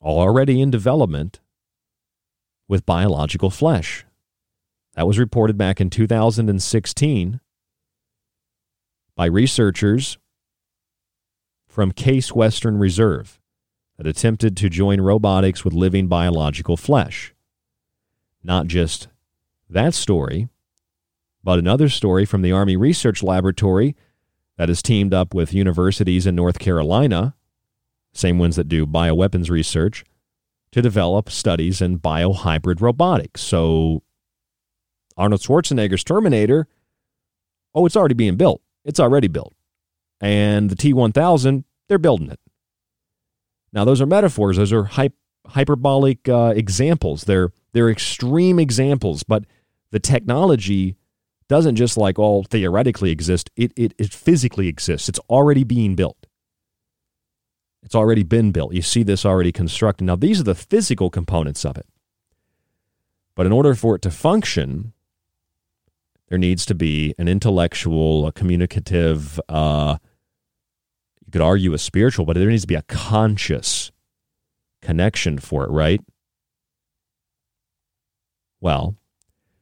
are already in development with biological flesh. That was reported back in 2016 by researchers from Case Western Reserve that attempted to join robotics with living biological flesh. Not just that story, but another story from the Army Research Laboratory that is teamed up with universities in North Carolina, same ones that do bioweapons research, to develop studies in biohybrid robotics. So Arnold Schwarzenegger's Terminator, it's already being built. It's already built. And the T-1000, they're building it. Now, those are metaphors. Those are hyperbolic examples. They're extreme examples, but the technology doesn't just like all theoretically exist, it physically exists. It's already being built. It's already been built. You see this already constructed. Now, these are the physical components of it. But in order for it to function, there needs to be an intellectual, a communicative, you could argue a spiritual, but there needs to be a conscious connection for it, right? Well,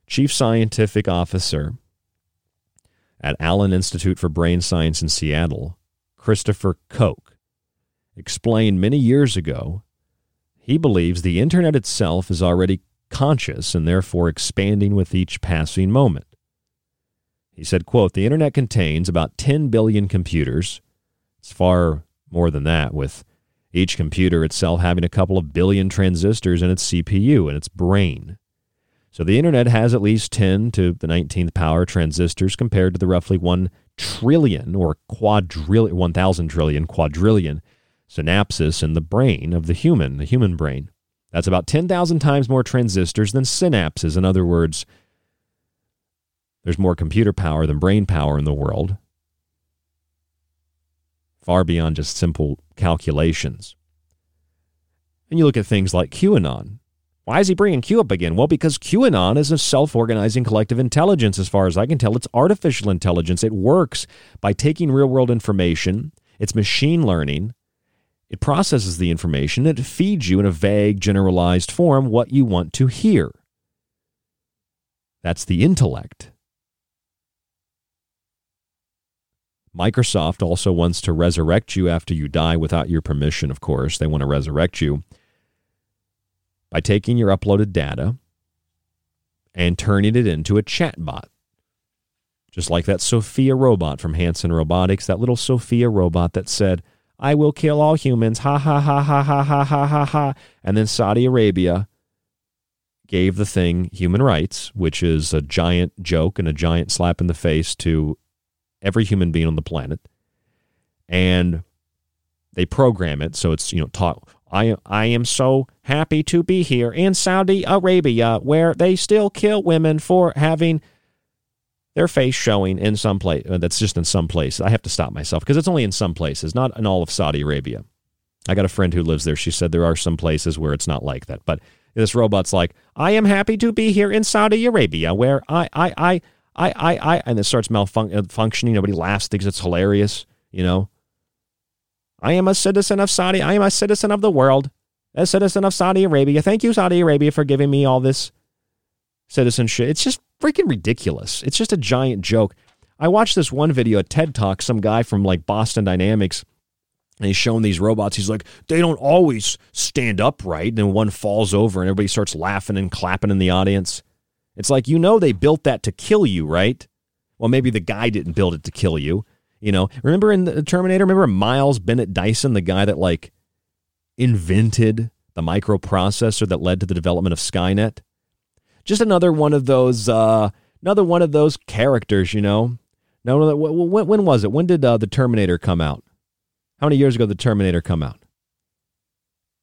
Chief Scientific Officer at Allen Institute for Brain Science in Seattle, Christopher Koch, explained many years ago he believes the Internet itself is already conscious and therefore expanding with each passing moment. He said, quote, "The Internet contains about 10 billion computers." It's far more than that, with each computer itself having a couple of billion transistors in its CPU and its brain. So the internet has at least 10 to the 19th power transistors compared to the roughly 1 trillion or quadrillion, 1,000 trillion, quadrillion synapses in the brain of the human brain. That's about 10,000 times more transistors than synapses. In other words, there's more computer power than brain power in the world, far beyond just simple calculations. And you look at things like QAnon. Why is he bringing Q up again? Well, because QAnon is a self-organizing collective intelligence. As far as I can tell, it's artificial intelligence. It works by taking real-world information. It's machine learning. It processes the information. It feeds you in a vague, generalized form what you want to hear. That's the intellect. Microsoft also wants to resurrect you after you die without your permission, of course. They want to resurrect you by taking your uploaded data and turning it into a chatbot. Just like that Sophia robot from Hanson Robotics, that little Sophia robot that said, "I will kill all humans, ha ha ha ha ha ha ha ha ha." And then Saudi Arabia gave the thing human rights, which is a giant joke and a giant slap in the face to every human being on the planet. And they program it so it's, taught. I am so happy to be here in Saudi Arabia, where they still kill women for having their face showing in some place. That's just in some place. I have to stop myself because it's only in some places, not in all of Saudi Arabia. I got a friend who lives there. She said there are some places where it's not like that, but this robot's like, "I am happy to be here in Saudi Arabia, where I and it starts malfunctioning. Nobody laughs, thinks it's hilarious, "I am a citizen of Saudi. I am a citizen of the world, a citizen of Saudi Arabia. Thank you, Saudi Arabia, for giving me all this citizenship." It's just freaking ridiculous. It's just a giant joke. I watched this one video, a TED Talk, some guy from Boston Dynamics. And he's shown these robots. He's like, "They don't always stand upright." And then one falls over and everybody starts laughing and clapping in the audience. It's like, they built that to kill you, right? Well, maybe the guy didn't build it to kill you. Remember in the Terminator, remember Miles Bennett Dyson, the guy that invented the microprocessor that led to the development of Skynet? Just another one of those characters, No, when was it? When did the Terminator come out? How many years ago did the Terminator come out?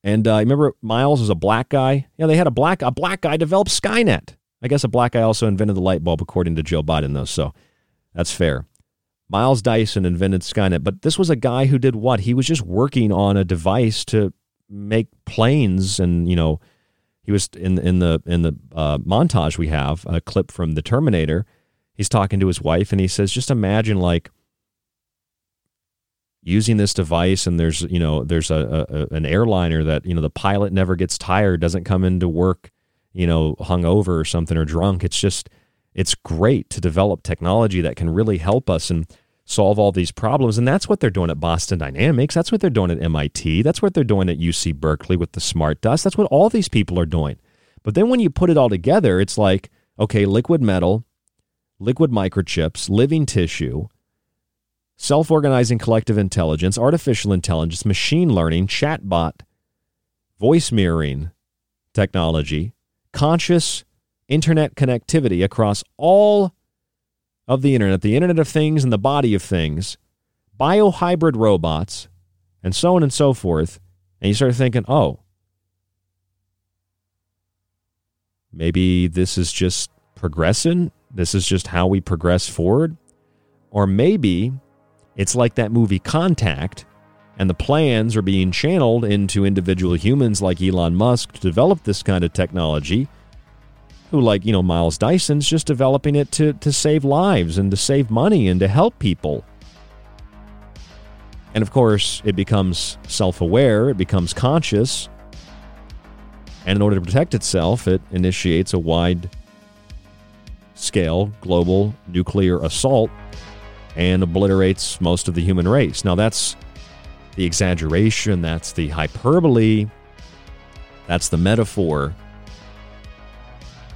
And remember Miles was a black guy? Yeah, they had a black guy develop Skynet. I guess a black guy also invented the light bulb, according to Joe Biden, though, so that's fair. Miles Dyson invented Skynet, but this was a guy who did what? He was just working on a device to make planes, and, he was in the montage we have, a clip from the Terminator. He's talking to his wife, and he says, just imagine, using this device, and there's an airliner that the pilot never gets tired, doesn't come into work hungover or something, or drunk. It's great to develop technology that can really help us and solve all these problems. And that's what they're doing at Boston Dynamics. That's what they're doing at MIT. That's what they're doing at UC Berkeley with the smart dust. That's what all these people are doing. But then when you put it all together, it's like, okay, liquid metal, liquid microchips, living tissue, self-organizing collective intelligence, artificial intelligence, machine learning, chatbot, voice mirroring technology, conscious internet connectivity across all of the Internet of Things and the body of things, biohybrid robots, and so on and so forth. And you start thinking, oh, maybe this is just progressing. This is just how we progress forward. Or maybe it's like that movie Contact, and the plans are being channeled into individual humans like Elon Musk to develop this kind of technology, who Miles Dyson's just developing it to save lives and to save money and to help people. And of course, it becomes self-aware, it becomes conscious, and in order to protect itself, it initiates a wide-scale global nuclear assault and obliterates most of the human race. Now, that's the exaggeration, that's the hyperbole, that's the metaphor.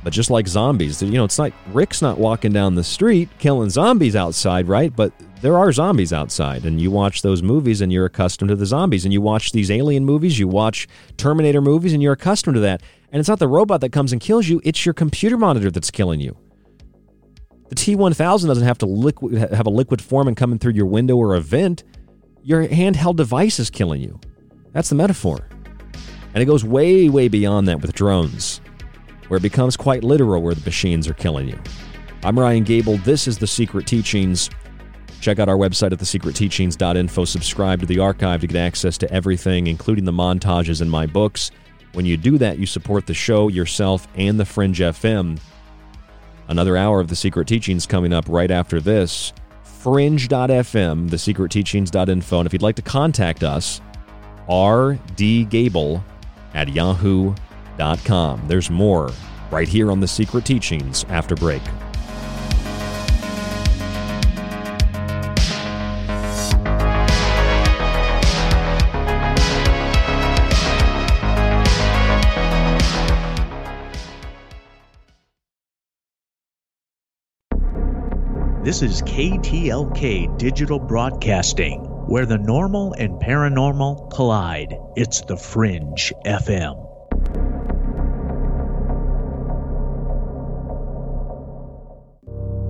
But just like zombies, it's not Rick's not walking down the street killing zombies outside, right? But there are zombies outside, and you watch those movies and you're accustomed to the zombies, and you watch these alien movies, you watch Terminator movies, and you're accustomed to that. And it's not the robot that comes and kills you, it's your computer monitor that's killing you. The T-1000 doesn't have to have a liquid form and coming through your window or a vent. Your handheld device is killing you. That's the metaphor. And it goes way, way beyond that with drones, where it becomes quite literal, where the machines are killing you. I'm Ryan Gable. This is The Secret Teachings. Check out our website at thesecretteachings.info. Subscribe to the archive to get access to everything, including the montages in my books. When you do that, you support the show, yourself, and The Fringe FM. Another hour of The Secret Teachings coming up right after this. Fringe.fm, thesecretteachings.info. And if you'd like to contact us, rdgable@yahoo.com. There's more right here on The Secret Teachings after break. This is KTLK Digital Broadcasting, where the normal and paranormal collide. It's The Fringe FM.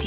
Do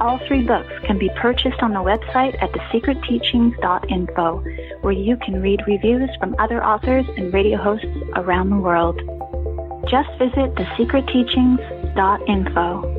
All three books can be purchased on the website at thesecretteachings.info, where you can read reviews from other authors and radio hosts around the world. Just visit thesecretteachings.info.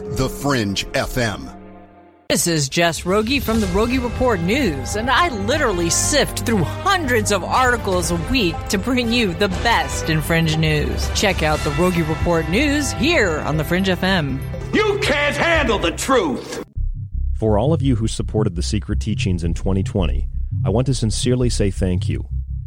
The Fringe FM. This is Jess Rogie from the Rogie Report News, and I literally sift through hundreds of articles a week to bring you the best in Fringe news. Check out the Rogie Report News here on the Fringe FM. You can't handle the truth! For all of you who supported The Secret Teachings in 2020, I want to sincerely say thank you.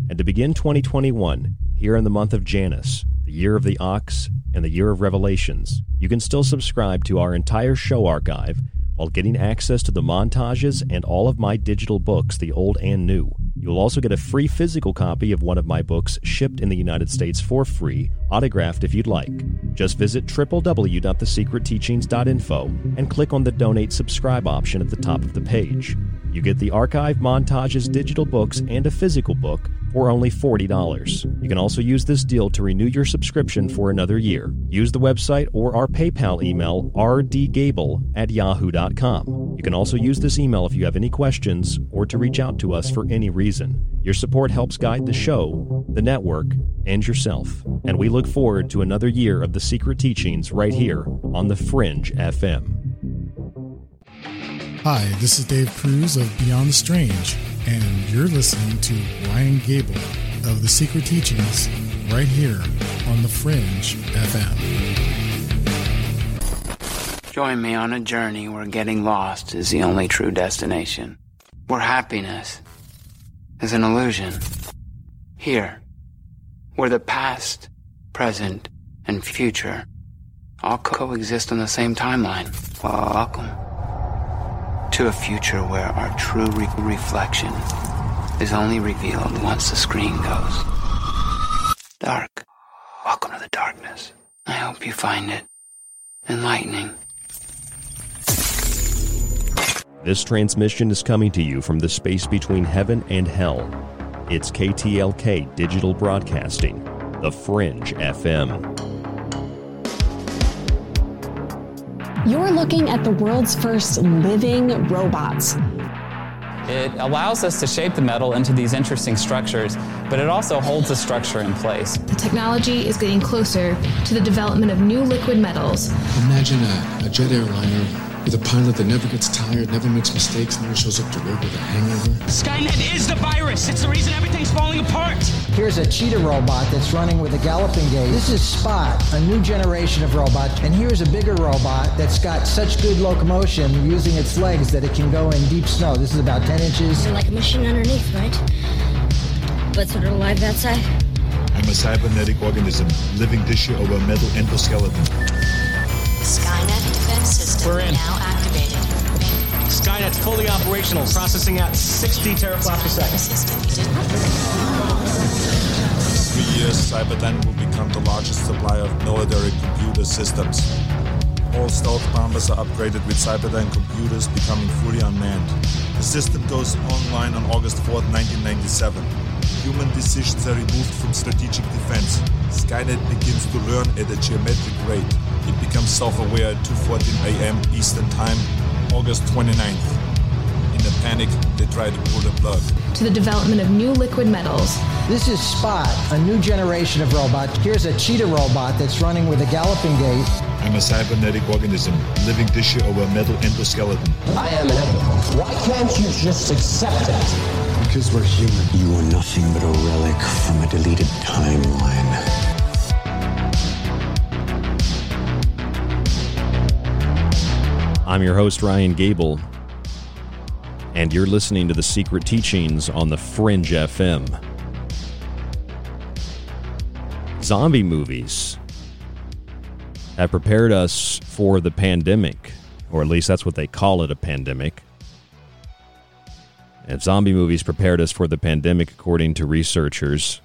And to begin 2021, here in the month of Janus, the year of the ox, and the year of Revelations, you can still subscribe to our entire show archive while getting access to the montages and all of my digital books, the old and new. You'll also get a free physical copy of one of my books shipped in the United States for free, autographed if you'd like. Just visit www.thesecretteachings.info and click on the Donate Subscribe option at the top of the page. You get the archive, montages, digital books, and a physical book for only $40. You can also use this deal to renew your subscription for another year. Use the website or our PayPal email, rdgable@yahoo.com. You can also use this email if you have any questions or to reach out to us for any reason. Your support helps guide the show, the network, and yourself. And we look forward to another year of The Secret Teachings right here on The Fringe FM. Hi, this is Dave Cruz of Beyond the Strange, and you're listening to Ryan Gable of The Secret Teachings right here on The Fringe FM. Join me on a journey where getting lost is the only true destination, where happiness is an illusion. Here, where the past, present, and future all coexist on the same timeline. Welcome to a future where our true reflection is only revealed once the screen goes dark. Welcome to the darkness. I hope you find it enlightening. This transmission is coming to you from the space between heaven and hell. It's KTLK Digital Broadcasting, The Fringe FM. You're looking at the world's first living robots. It allows us to shape the metal into these interesting structures, but it also holds the structure in place. The technology is getting closer to the development of new liquid metals. Imagine a jet airliner with a pilot that never gets tired, never makes mistakes, never shows up to work with a hangover. Skynet is the virus. It's the reason everything's falling apart. Here's a cheetah robot that's running with a galloping gait. This is Spot, a new generation of robots. And here's a bigger robot that's got such good locomotion using its legs that it can go in deep snow. This is about 10 inches. You're like a machine underneath, right? But sort of alive outside. I'm a cybernetic organism, living tissue over a metal endoskeleton. Skynet defense system now activated. Skynet's fully operational, processing at 60 teraflops per second. 3 years, Cyberdyne will become the largest supplier of military computer systems. All stealth bombers are upgraded with Cyberdyne computers, becoming fully unmanned. The system goes online on August 4th, 1997. Human decisions are removed from strategic defense. Skynet begins to learn at a geometric rate. It becomes self-aware at 2:14 a.m. Eastern Time, August 29th. In a panic, they try to pull the plug. To the development of new liquid metals. This is Spot, a new generation of robots. Here's a cheetah robot that's running with a galloping gait. I'm a cybernetic organism, living tissue over a metal endoskeleton. I am inevitable. Why can't you just accept it? Because we're human. You are nothing but a relic from a deleted timeline. I'm your host, Ryan Gable, and you're listening to The Secret Teachings on The Fringe FM. Zombie movies have prepared us for the pandemic, or at least that's what they call it, a pandemic. And zombie movies prepared us for the pandemic, according to researchers.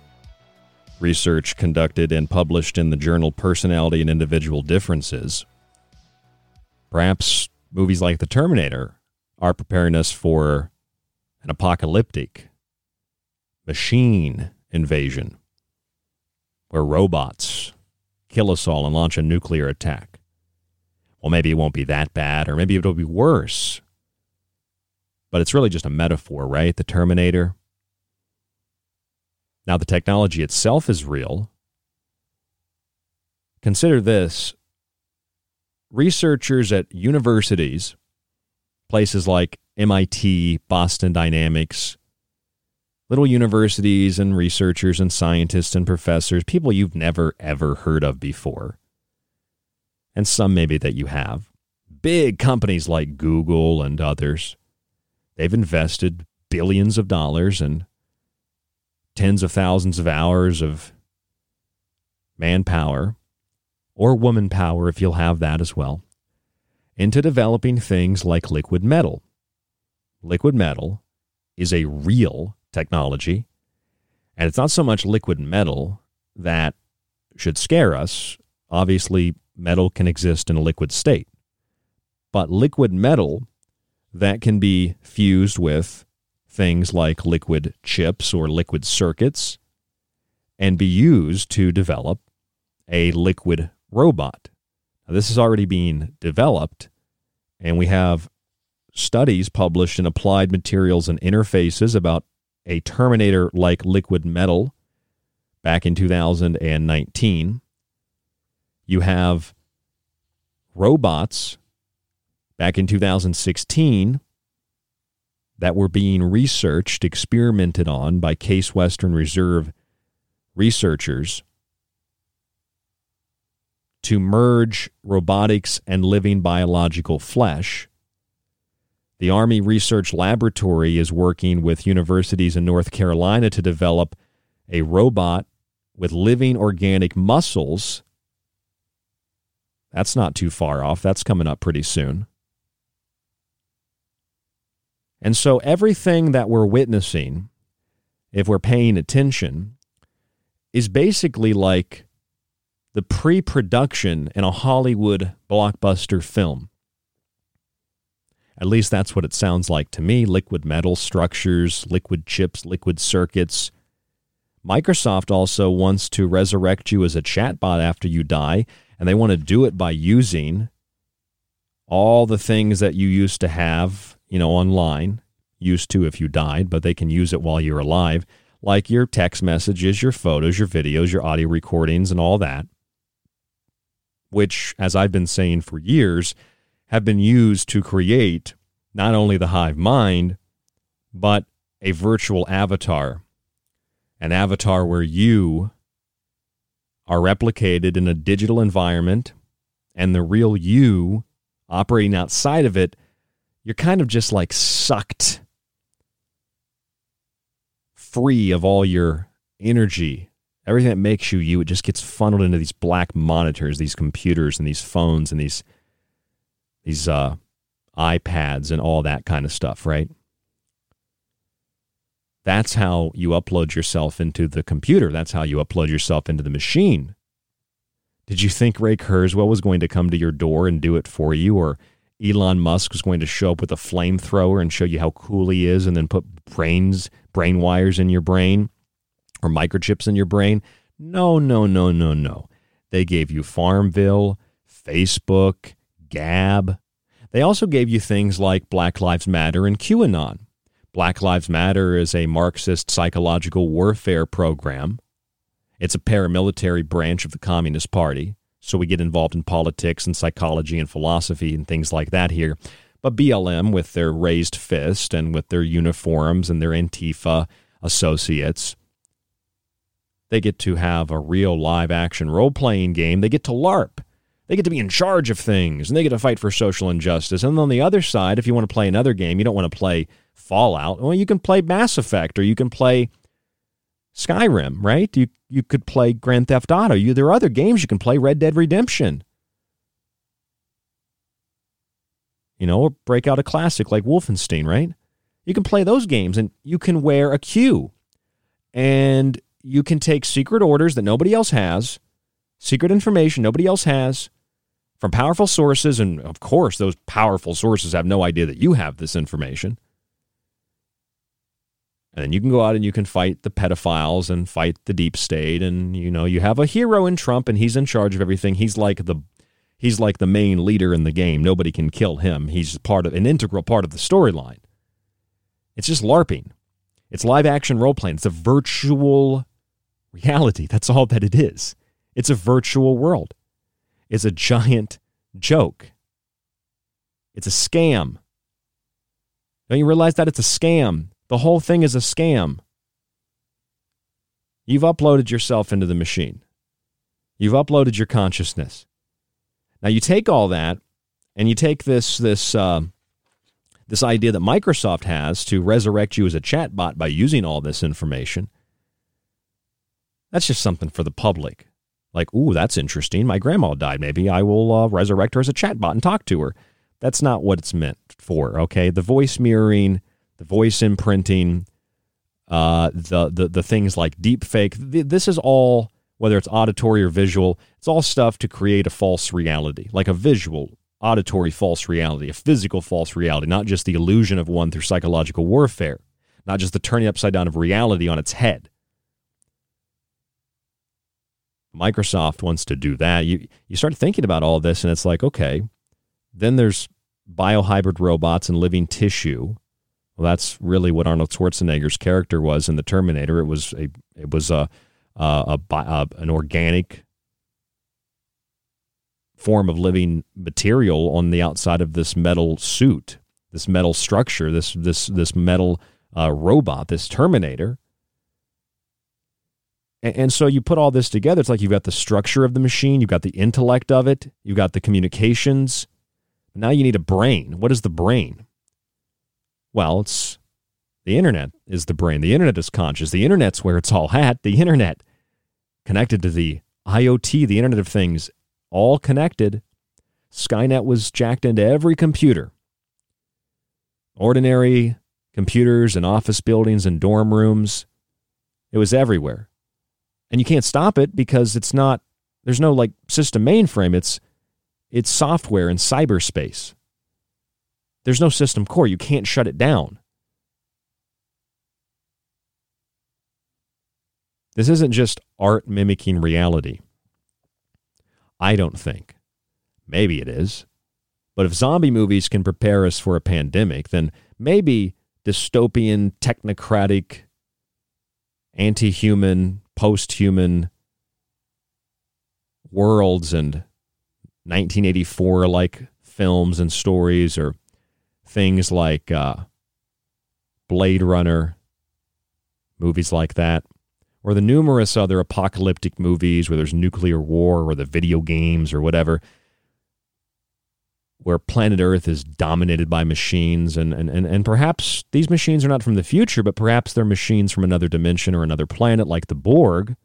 Research conducted and published in the journal Personality and Individual Differences. Perhaps movies like The Terminator are preparing us for an apocalyptic machine invasion where robots kill us all and launch a nuclear attack. Well, maybe it won't be that bad, or maybe it'll be worse. But it's really just a metaphor, right? The Terminator. Now, the technology itself is real. Consider this. Researchers at universities, places like MIT, Boston Dynamics, little universities and researchers and scientists and professors, people you've never, ever heard of before, and some maybe that you have. Big companies like Google and others, they've invested billions of dollars and tens of thousands of hours of manpower, or woman power, if you'll have that as well, into developing things like liquid metal. Liquid metal is a real technology, and it's not so much liquid metal that should scare us. Obviously, metal can exist in a liquid state, but liquid metal that can be fused with things like liquid chips or liquid circuits and be used to develop a liquid robot. Now, this is already being developed, and we have studies published in Applied Materials and Interfaces about a Terminator-like liquid metal back in 2019. You have robots back in 2016 that were being researched, experimented on by Case Western Reserve researchers to merge robotics and living biological flesh. The Army Research Laboratory is working with universities in North Carolina to develop a robot with living organic muscles. That's not too far off. That's coming up pretty soon. And so everything that we're witnessing, if we're paying attention, is basically like the pre-production in a Hollywood blockbuster film. At least that's what it sounds like to me. Liquid metal structures, liquid chips, liquid circuits. Microsoft also wants to resurrect you as a chatbot after you die, and they want to do it by using all the things that you used to have, you know, online, used to if you died, but they can use it while you're alive, like your text messages, your photos, your videos, your audio recordings, and all that, which, as I've been saying for years, have been used to create not only the hive mind, but a virtual avatar, an avatar where you are replicated in a digital environment and the real you operating outside of it, you're kind of just like sucked free of all your energy. Everything that makes you you, it just gets funneled into these black monitors, these computers and these phones and these iPads and all that kind of stuff, right? That's how you upload yourself into the computer. That's how you upload yourself into the machine. Did you think Ray Kurzweil was going to come to your door and do it for you, or Elon Musk was going to show up with a flamethrower and show you how cool he is and then put brain wires in your brain or microchips in your brain? No. They gave you Farmville, Facebook, Gab. They also gave you things like Black Lives Matter and QAnon. Black Lives Matter is a Marxist psychological warfare program. It's a paramilitary branch of the Communist Party. So we get involved in politics and psychology and philosophy and things like that here. But BLM, with their raised fist and with their uniforms and their Antifa associates, they get to have a real live action role-playing game. They get to LARP. They get to be in charge of things, and they get to fight for social injustice. And on the other side, if you want to play another game, you don't want to play Fallout. Well, you can play Mass Effect, or you can play Skyrim, right? You could play Grand Theft Auto. There are other games you can play, Red Dead Redemption. You know, or break out a classic like Wolfenstein, right? You can play those games, and you can wear a Q. And you can take secret orders that nobody else has, secret information nobody else has, from powerful sources, and of course those powerful sources have no idea that you have this information. And then you can go out and you can fight the pedophiles and fight the deep state, and you know you have a hero in Trump, and he's in charge of everything. He's like the main leader in the game. Nobody can kill him. He's part of an integral part of the storyline. It's just LARPing. It's live action role playing. It's a virtual reality. That's all that it is. It's a virtual world. It's a giant joke. It's a scam. Don't you realize that? It's a scam. The whole thing is a scam. You've uploaded yourself into the machine. You've uploaded your consciousness. Now you take all that, and you take this idea that Microsoft has to resurrect you as a chatbot by using all this information. That's just something for the public. Like, ooh, that's interesting. My grandma died. Maybe I will resurrect her as a chatbot and talk to her. That's not what it's meant for, okay? The voice mirroring, the voice imprinting, the things like deepfake. This is all, whether it's auditory or visual, it's all stuff to create a false reality, like a visual, auditory false reality, a physical false reality, not just the illusion of one through psychological warfare, not just the turning upside down of reality on its head. Microsoft wants to do that. You start thinking about all this, and it's like, okay, then there's biohybrid robots and living tissue. Well, that's really what Arnold Schwarzenegger's character was in The Terminator. It was an organic form of living material on the outside of this metal suit, this metal structure, this metal robot, this Terminator. And so you put all this together. It's like you've got the structure of the machine. You've got the intellect of it. You've got the communications. Now you need a brain. What is the brain? Well, it's the internet is the brain. The internet is conscious. The internet's where it's all at. The internet connected to the IoT, the Internet of Things, all connected. Skynet was jacked into every computer. Ordinary computers in office buildings and dorm rooms. It was everywhere. And you can't stop it because it's not, there's no like system mainframe. It's software in cyberspace. There's no system core. You can't shut it down. This isn't just art mimicking reality. I don't think. Maybe it is. But if zombie movies can prepare us for a pandemic, then maybe dystopian, technocratic, anti-human, post-human worlds and 1984-like films and stories, or things like Blade Runner, movies like that, or the numerous other apocalyptic movies where there's nuclear war, or the video games or whatever, where planet Earth is dominated by machines, and perhaps these machines are not from the future, but perhaps they're machines from another dimension or another planet like the Borg.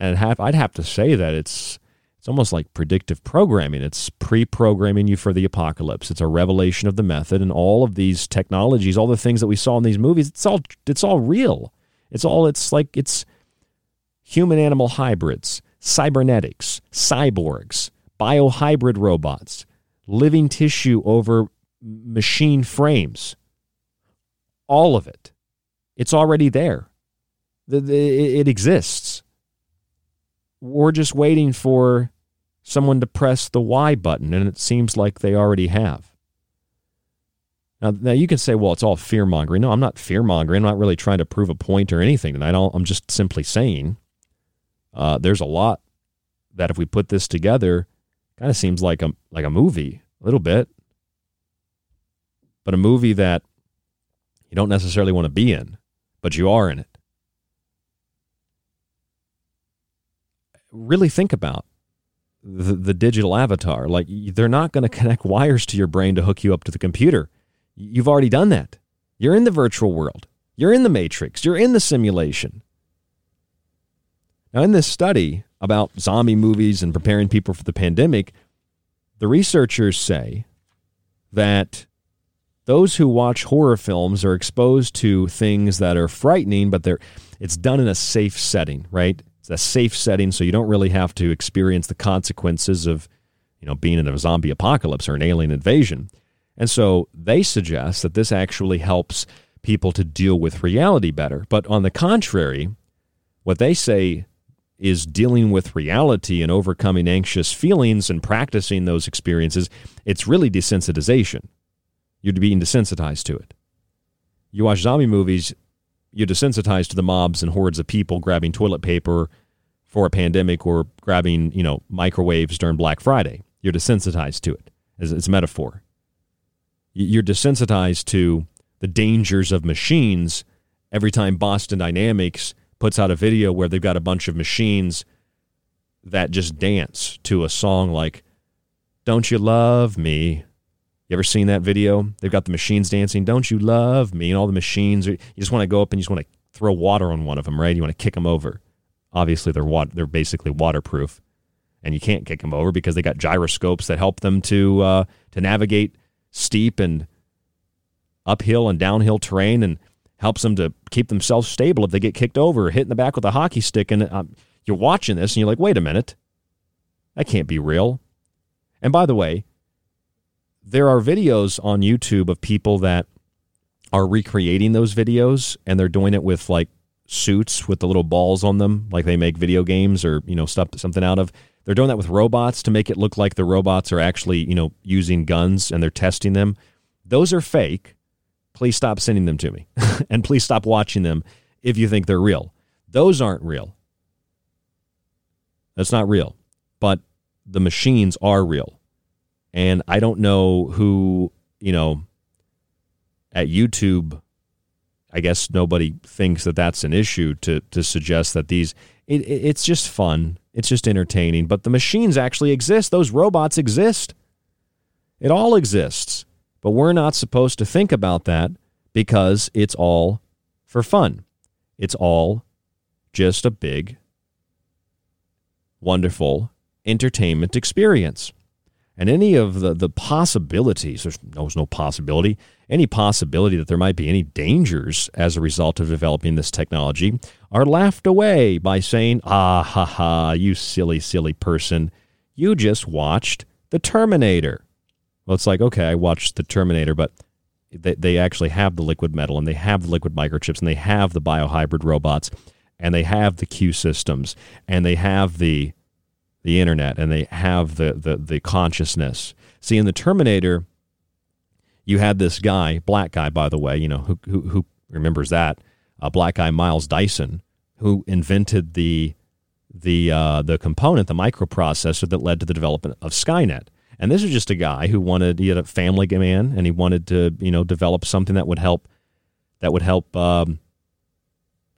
And I'd have to say that it's almost like predictive programming. It's pre-programming you for the apocalypse. It's a revelation of the method, and all of these technologies, all the things that we saw in these movies, it's all real. It's human-animal hybrids, cybernetics, cyborgs, biohybrid robots, living tissue over machine frames. All of it. It's already there. It exists. We're just waiting for someone to press the Y button, and it seems like they already have. Now you can say, well, it's all fear-mongering. No, I'm not fear-mongering. I'm not really trying to prove a point or anything. And I'm just simply saying there's a lot that if we put this together, kind of seems like a movie, a little bit. But a movie that you don't necessarily want to be in, but you are in it. Really think about the digital avatar. Like, they're not going to connect wires to your brain to hook you up to the computer. You've already done that. You're in the virtual world. You're in the matrix. You're in the simulation. Now, in this study about zombie movies and preparing people for the pandemic, the researchers say that those who watch horror films are exposed to things that are frightening, but it's done in a safe setting, right? It's a safe setting, so you don't really have to experience the consequences of, being in a zombie apocalypse or an alien invasion. And so they suggest that this actually helps people to deal with reality better. But on the contrary, what they say is dealing with reality and overcoming anxious feelings and practicing those experiences, it's really desensitization. You're being desensitized to it. You watch zombie movies, you're desensitized to the mobs and hordes of people grabbing toilet paper for a pandemic or grabbing, microwaves during Black Friday. You're desensitized to it. It's a metaphor. You're desensitized to the dangers of machines every time Boston Dynamics puts out a video where they've got a bunch of machines that just dance to a song like, "Don't You Love Me?" You ever seen that video? They've got the machines dancing, "Don't You Love Me?" And all the machines, you just want to go up and you just want to throw water on one of them, right? You want to kick them over. Obviously, they're basically waterproof. And you can't kick them over because they got gyroscopes that help them to navigate steep and uphill and downhill terrain, and helps them to keep themselves stable if they get kicked over or hit in the back with a hockey stick. And you're watching this and you're like, wait a minute. That can't be real. And by the way, there are videos on YouTube of people that are recreating those videos, and they're doing it with like suits with the little balls on them, like they make video games or, something out of. They're doing that with robots to make it look like the robots are actually, using guns, and they're testing them. Those are fake. Please stop sending them to me and please stop watching them if you think they're real. Those aren't real. That's not real, but the machines are real. And I don't know who, at YouTube, I guess nobody thinks that that's an issue to suggest that these... It's just fun. It's just entertaining. But the machines actually exist. Those robots exist. It all exists. But we're not supposed to think about that because it's all for fun. It's all just a big, wonderful entertainment experience. And any of the possibilities, there's no possibility, any possibility that there might be any dangers as a result of developing this technology are laughed away by saying, ah, ha, ha, you silly, silly person. You just watched The Terminator. Well, it's like, okay, I watched The Terminator, but they actually have the liquid metal and they have the liquid microchips and they have the biohybrid robots and they have the Q systems and they have the internet, and they have the consciousness. See, in The Terminator, you had this guy, black guy, by the way, you know, who remembers that, black guy Miles Dyson, who invented the component, the microprocessor that led to the development of Skynet. And this was just a guy who he had a family man, and he wanted to, you know, develop something that would help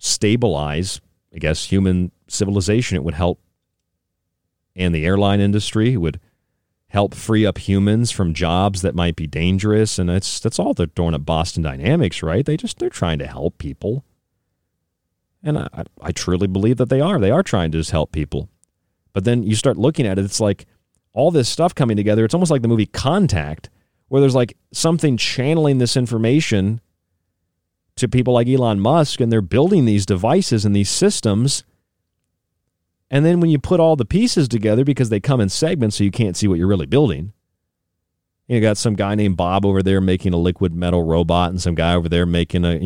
stabilize, I guess, human civilization. It would help. And the airline industry would help free up humans from jobs that might be dangerous. And that's all they're doing at Boston Dynamics, right? They're trying to help people. And I truly believe that they are. They are trying to just help people. But then you start looking at it, it's like all this stuff coming together. It's almost like the movie Contact, where there's like something channeling this information to people like Elon Musk, and they're building these devices and these systems. And then when you put all the pieces together, because they come in segments so you can't see what you're really building, you got some guy named Bob over there making a liquid metal robot, and some guy over there making an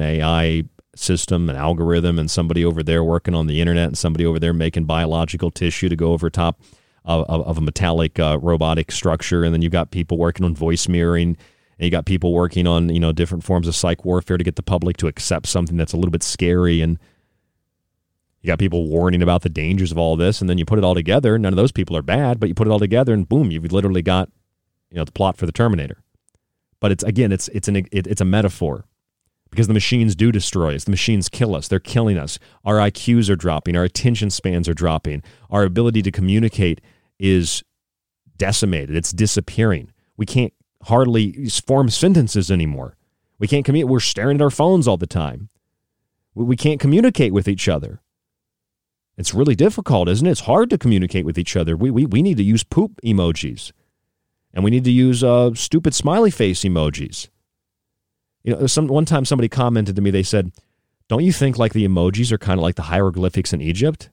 AI system, an algorithm, and somebody over there working on the internet, and somebody over there making biological tissue to go over top of a metallic robotic structure. And then you got people working on voice mirroring, and you got people working on, you know, different forms of psych warfare to get the public to accept something that's a little bit scary. And you got people warning about the dangers of all this, and then you put it all together. None of those people are bad, but you put it all together, and boom, you've literally got, you know, the plot for The Terminator. But it's a metaphor, because the machines do destroy us. The machines kill us. They're killing us. Our IQs are dropping. Our attention spans are dropping. Our ability to communicate is decimated. It's disappearing. We can't hardly form sentences anymore. We can't communicate. We're staring at our phones all the time. We can't communicate with each other. It's really difficult, isn't it? It's hard to communicate with each other. We need to use poop emojis, and we need to use stupid smiley face emojis. You know, one time somebody commented to me. They said, "Don't you think like the emojis are kind of like the hieroglyphics in Egypt?"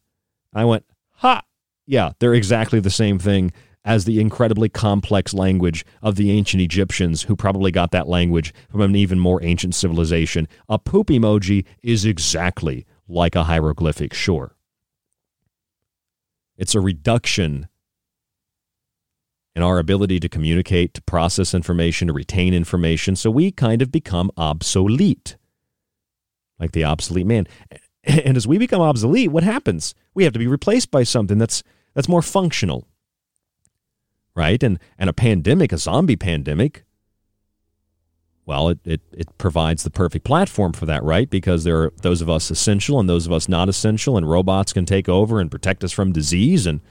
I went, "Ha! Yeah, they're exactly the same thing as the incredibly complex language of the ancient Egyptians, who probably got that language from an even more ancient civilization. A poop emoji is exactly like a hieroglyphic, sure." It's a reduction in our ability to communicate, to process information, to retain information. So we kind of become obsolete, like the obsolete man. And as we become obsolete, what happens? We have to be replaced by something that's more functional, right? And a pandemic, a zombie pandemic, well, it provides the perfect platform for that, right? Because there are those of us essential and those of us not essential, and robots can take over and protect us from disease and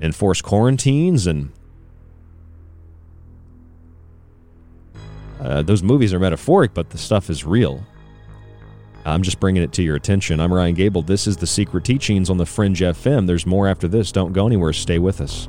enforce quarantines. And those movies are metaphoric, but the stuff is real. I'm just bringing it to your attention. I'm Ryan Gable. This is The Secret Teachings on The Fringe FM. There's more after this. Don't go anywhere. Stay with us.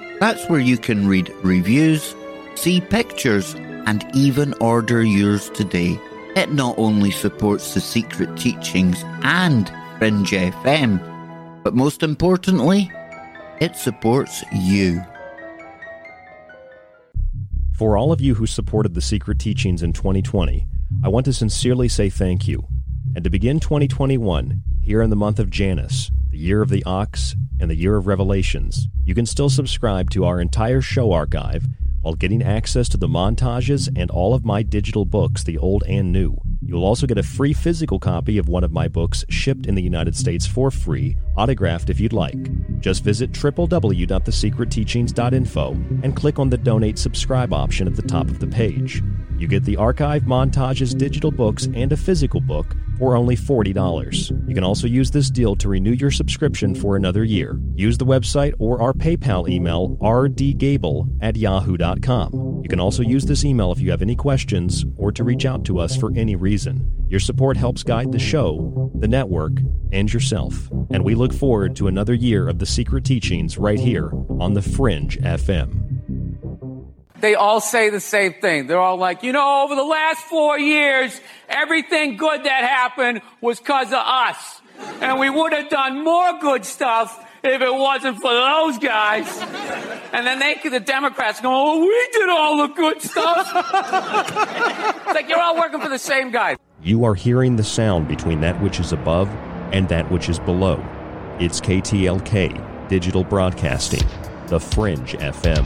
That's where you can read reviews, see pictures, and even order yours today. It not only supports The Secret Teachings and Fringe FM, but most importantly, it supports you. For all of you who supported The Secret Teachings in 2020, I want to sincerely say thank you. And to begin 2021, here in the month of Janus, the year of the ox, and the year of revelations, you can still subscribe to our entire show archive while getting access to the montages and all of my digital books, the old and new. You'll also get a free physical copy of one of my books shipped in the United States for free, autographed if you'd like. Just visit www.thesecretteachings.info and click on the Donate Subscribe option at the top of the page. You get the archive, montages, digital books, and a physical book for only $40. You can also use this deal to renew your subscription for another year. Use the website or our PayPal email, rdgable@yahoo.com. You can also use this email if you have any questions or to reach out to us for any reason. Your support helps guide the show, the network, and yourself. And we look forward to another year of The Secret Teachings right here on The Fringe FM. They all say the same thing. They're all like, you know, over the last 4 years, everything good that happened was because of us. And we would have done more good stuff if it wasn't for those guys. And then the Democrats go, oh, we did all the good stuff. It's like you're all working for the same guy. You are hearing the sound between that which is above and that which is below. It's KTLK, Digital Broadcasting, The Fringe FM.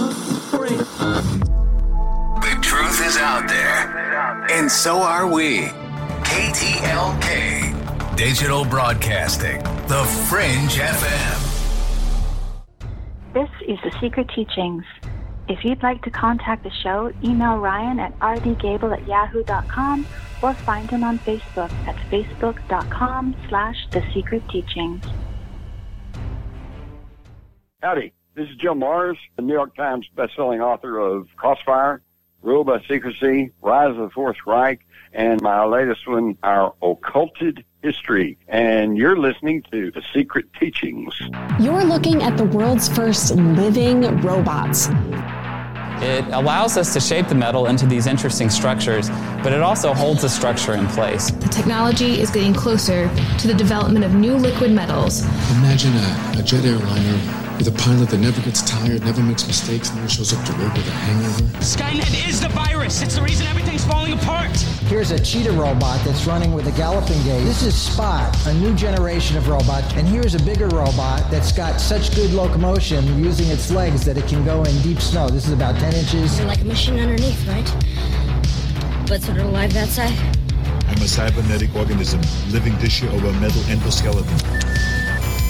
Out there, and so are we. KTLK, Digital Broadcasting, The Fringe FM. This is The Secret Teachings. If you'd like to contact the show, email Ryan at rdgable@yahoo.com or find him on Facebook at facebook.com/The Secret Teachings. Howdy, this is Joe Mars, the New York Times bestselling author of Crossfire, Rule by Secrecy, Rise of the Fourth Reich, and my latest one, Our Occulted History. And you're listening to The Secret Teachings. You're looking at the world's first living robots. It allows us to shape the metal into these interesting structures, but it also holds the structure in place. The technology is getting closer to the development of new liquid metals. Imagine a jet airliner with a pilot that never gets tired, never makes mistakes, never shows up to work with a hangover. Skynet is the virus. It's the reason everything's falling apart. Here's a cheetah robot that's running with a galloping gait. This is Spot, a new generation of robots. And here's a bigger robot that's got such good locomotion using its legs that it can go in deep snow. This is about 10 inches. Like a machine underneath, right? But sort of alive that side. I'm a cybernetic organism, living tissue over a metal endoskeleton.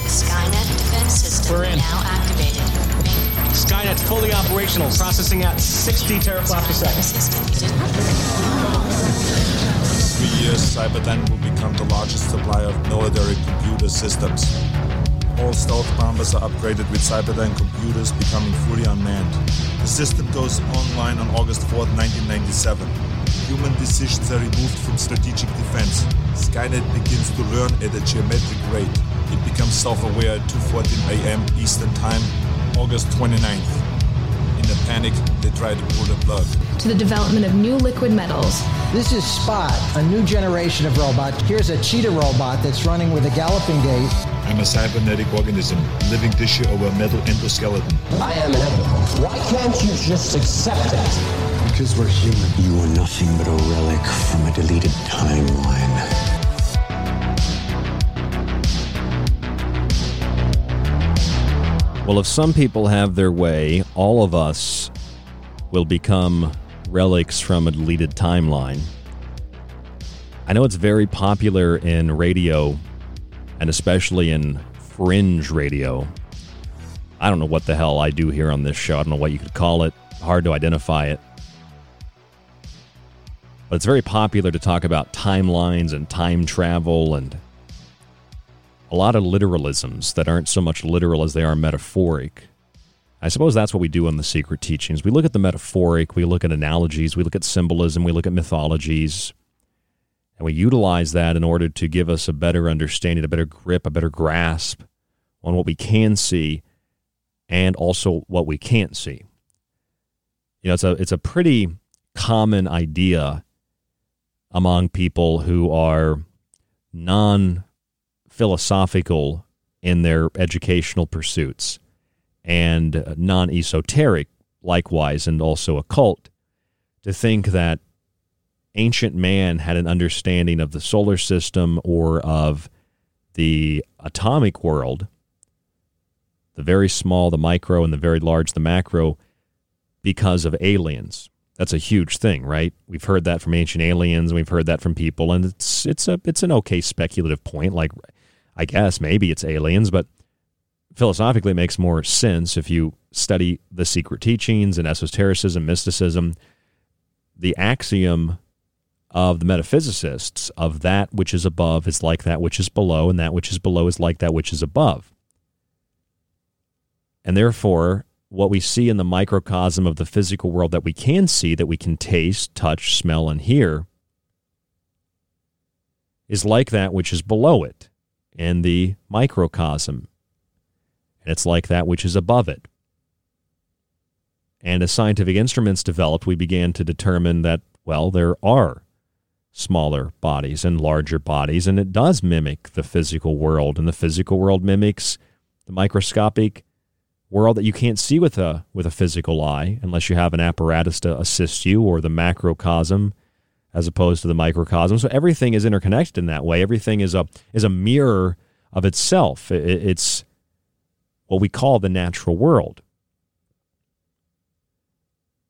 Skynet defense system now activated. Skynet fully operational, processing at 60 teraflops per second. In 3 years, Cyberdyne will become the largest supplier of military computer systems. All stealth bombers are upgraded with Cyberdyne computers becoming fully unmanned. The system goes online on August 4th, 1997. Human decisions are removed from strategic defense. Skynet begins to learn at a geometric rate. It becomes self-aware at 2:14 a.m. Eastern Time, August 29th. In a panic, they try to pull the plug. To the development of new liquid metals. This is Spot, a new generation of robot. Here's a cheetah robot that's running with a galloping gait. I'm a cybernetic organism, living tissue over a metal endoskeleton. I am inevitable. Why can't you just accept that? Because we're human. You are nothing but a relic from a deleted timeline. Well, if some people have their way, all of us will become relics from a deleted timeline. I know it's very popular in radio, and especially in fringe radio. I don't know what the hell I do here on this show. I don't know what you could call it. Hard to identify it. But it's very popular to talk about timelines and time travel and a lot of literalisms that aren't so much literal as they are metaphoric. I suppose that's what we do on The Secret Teachings. We look at the metaphoric, we look at analogies, we look at symbolism, we look at mythologies, and we utilize that in order to give us a better understanding, a better grip, a better grasp on what we can see and also what we can't see. You know, it's a pretty common idea among people who are non-philosophical in their educational pursuits and non-esoteric, likewise, and also occult, to think that ancient man had an understanding of the solar system or of the atomic world, the very small, the micro, and the very large, the macro, because of aliens. That's a huge thing, right? We've heard that from ancient aliens, we've heard that from people, and it's an okay speculative point, like I guess maybe it's aliens, but philosophically it makes more sense if you study the secret teachings and esotericism, mysticism, the axiom of the metaphysicists of that which is above is like that which is below, and that which is below is like that which is above. And therefore, what we see in the microcosm of the physical world that we can see, that we can taste, touch, smell, and hear, is like that which is below it in the microcosm. And it's like that which is above it. And as scientific instruments developed, we began to determine that, well, there are smaller bodies and larger bodies, and it does mimic the physical world, and the physical world mimics the microscopic world that you can't see with a physical eye unless you have an apparatus to assist you, or the macrocosm as opposed to the microcosm. So everything is interconnected in that way. Everything is a mirror of itself. It's what we call the natural world.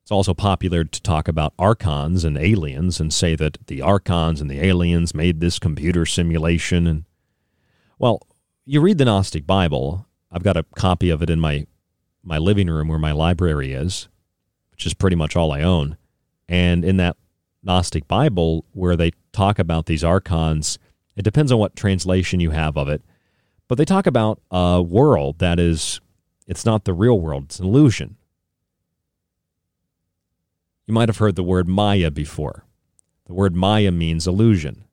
It's also popular to talk about archons and aliens and say that the archons and the aliens made this computer simulation. And well, you read the Gnostic Bible. I've got a copy of it in my living room where my library is, which is pretty much all I own. And in that Gnostic Bible where they talk about these archons, it depends on what translation you have of it, but they talk about a world that is, it's not the real world, it's an illusion. You might have heard the word Maya before. The word Maya means illusion.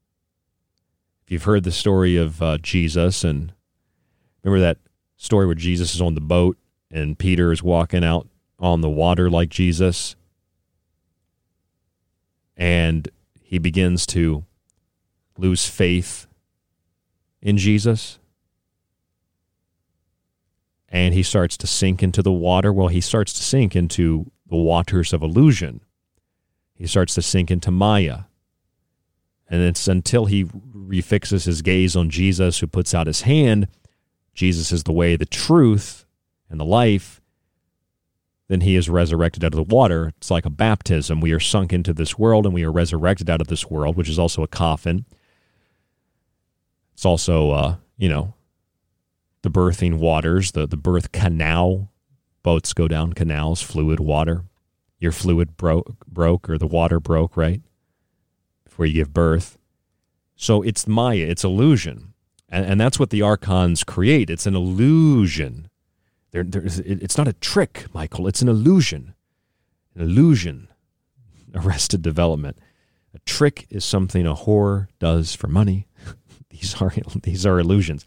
If you've heard the story of Jesus, and remember that story where Jesus is on the boat and Peter is walking out on the water like Jesus, and he begins to lose faith in Jesus, and he starts to sink into the water. Well, he starts to sink into the waters of illusion. He starts to sink into Maya. And it's until he refixes his gaze on Jesus, who puts out his hand. Jesus is the way, the truth, and the life, then he is resurrected out of the water. It's like a baptism. We are sunk into this world and we are resurrected out of this world, which is also a coffin. It's also, the birthing waters, the birth canal. Boats go down canals, fluid water. Your fluid broke or the water broke, right? Before you give birth. So it's Maya, it's illusion. And that's what the archons create. It's an illusion. It's not a trick, Michael. It's an illusion. An illusion. Arrested Development. A trick is something a whore does for money. These are illusions.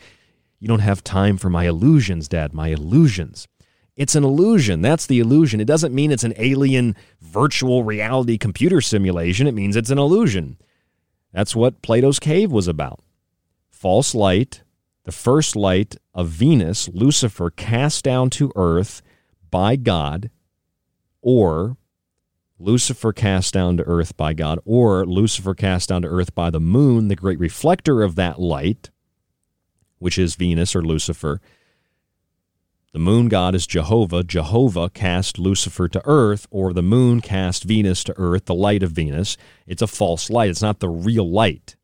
You don't have time for my illusions, Dad. My illusions. It's an illusion. That's the illusion. It doesn't mean it's an alien virtual reality computer simulation. It means it's an illusion. That's what Plato's Cave was about. False light, the first light of Venus, Lucifer cast down to earth by God, or Lucifer cast down to earth by God, or Lucifer cast down to earth by the moon, the great reflector of that light, which is Venus or Lucifer. The moon god is Jehovah. Jehovah cast Lucifer to earth, or the moon cast Venus to earth, the light of Venus. It's a false light. It's not the real light,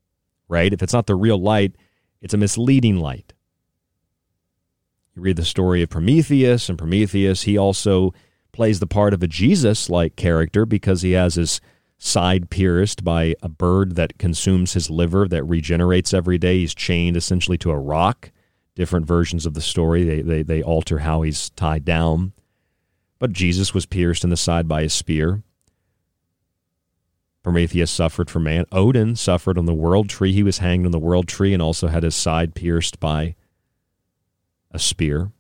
right? If it's not the real light, it's a misleading light. You read the story of Prometheus, and Prometheus, he also plays the part of a Jesus-like character because he has his side pierced by a bird that consumes his liver, that regenerates every day. He's chained essentially to a rock. Different versions of the story, they alter how he's tied down. But Jesus was pierced in the side by a spear. Prometheus suffered for man. Odin suffered on the world tree. He was hanged on the world tree and also had his side pierced by a spear.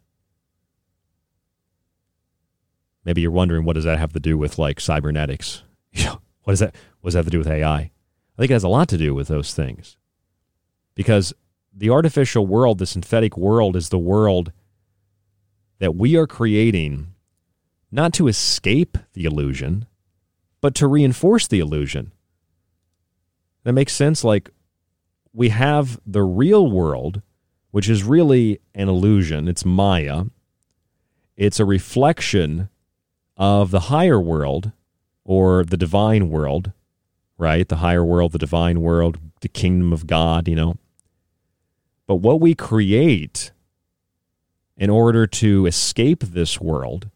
Maybe you're wondering, what does that have to do with, like, cybernetics? What does that have to do with AI? I think it has a lot to do with those things. Because the artificial world, the synthetic world, is the world that we are creating not to escape the illusion, but to reinforce the illusion. That makes sense? Like, we have the real world, which is really an illusion. It's Maya. It's a reflection of the higher world or the divine world, right? The higher world, the divine world, the kingdom of God, But what we create in order to escape this world,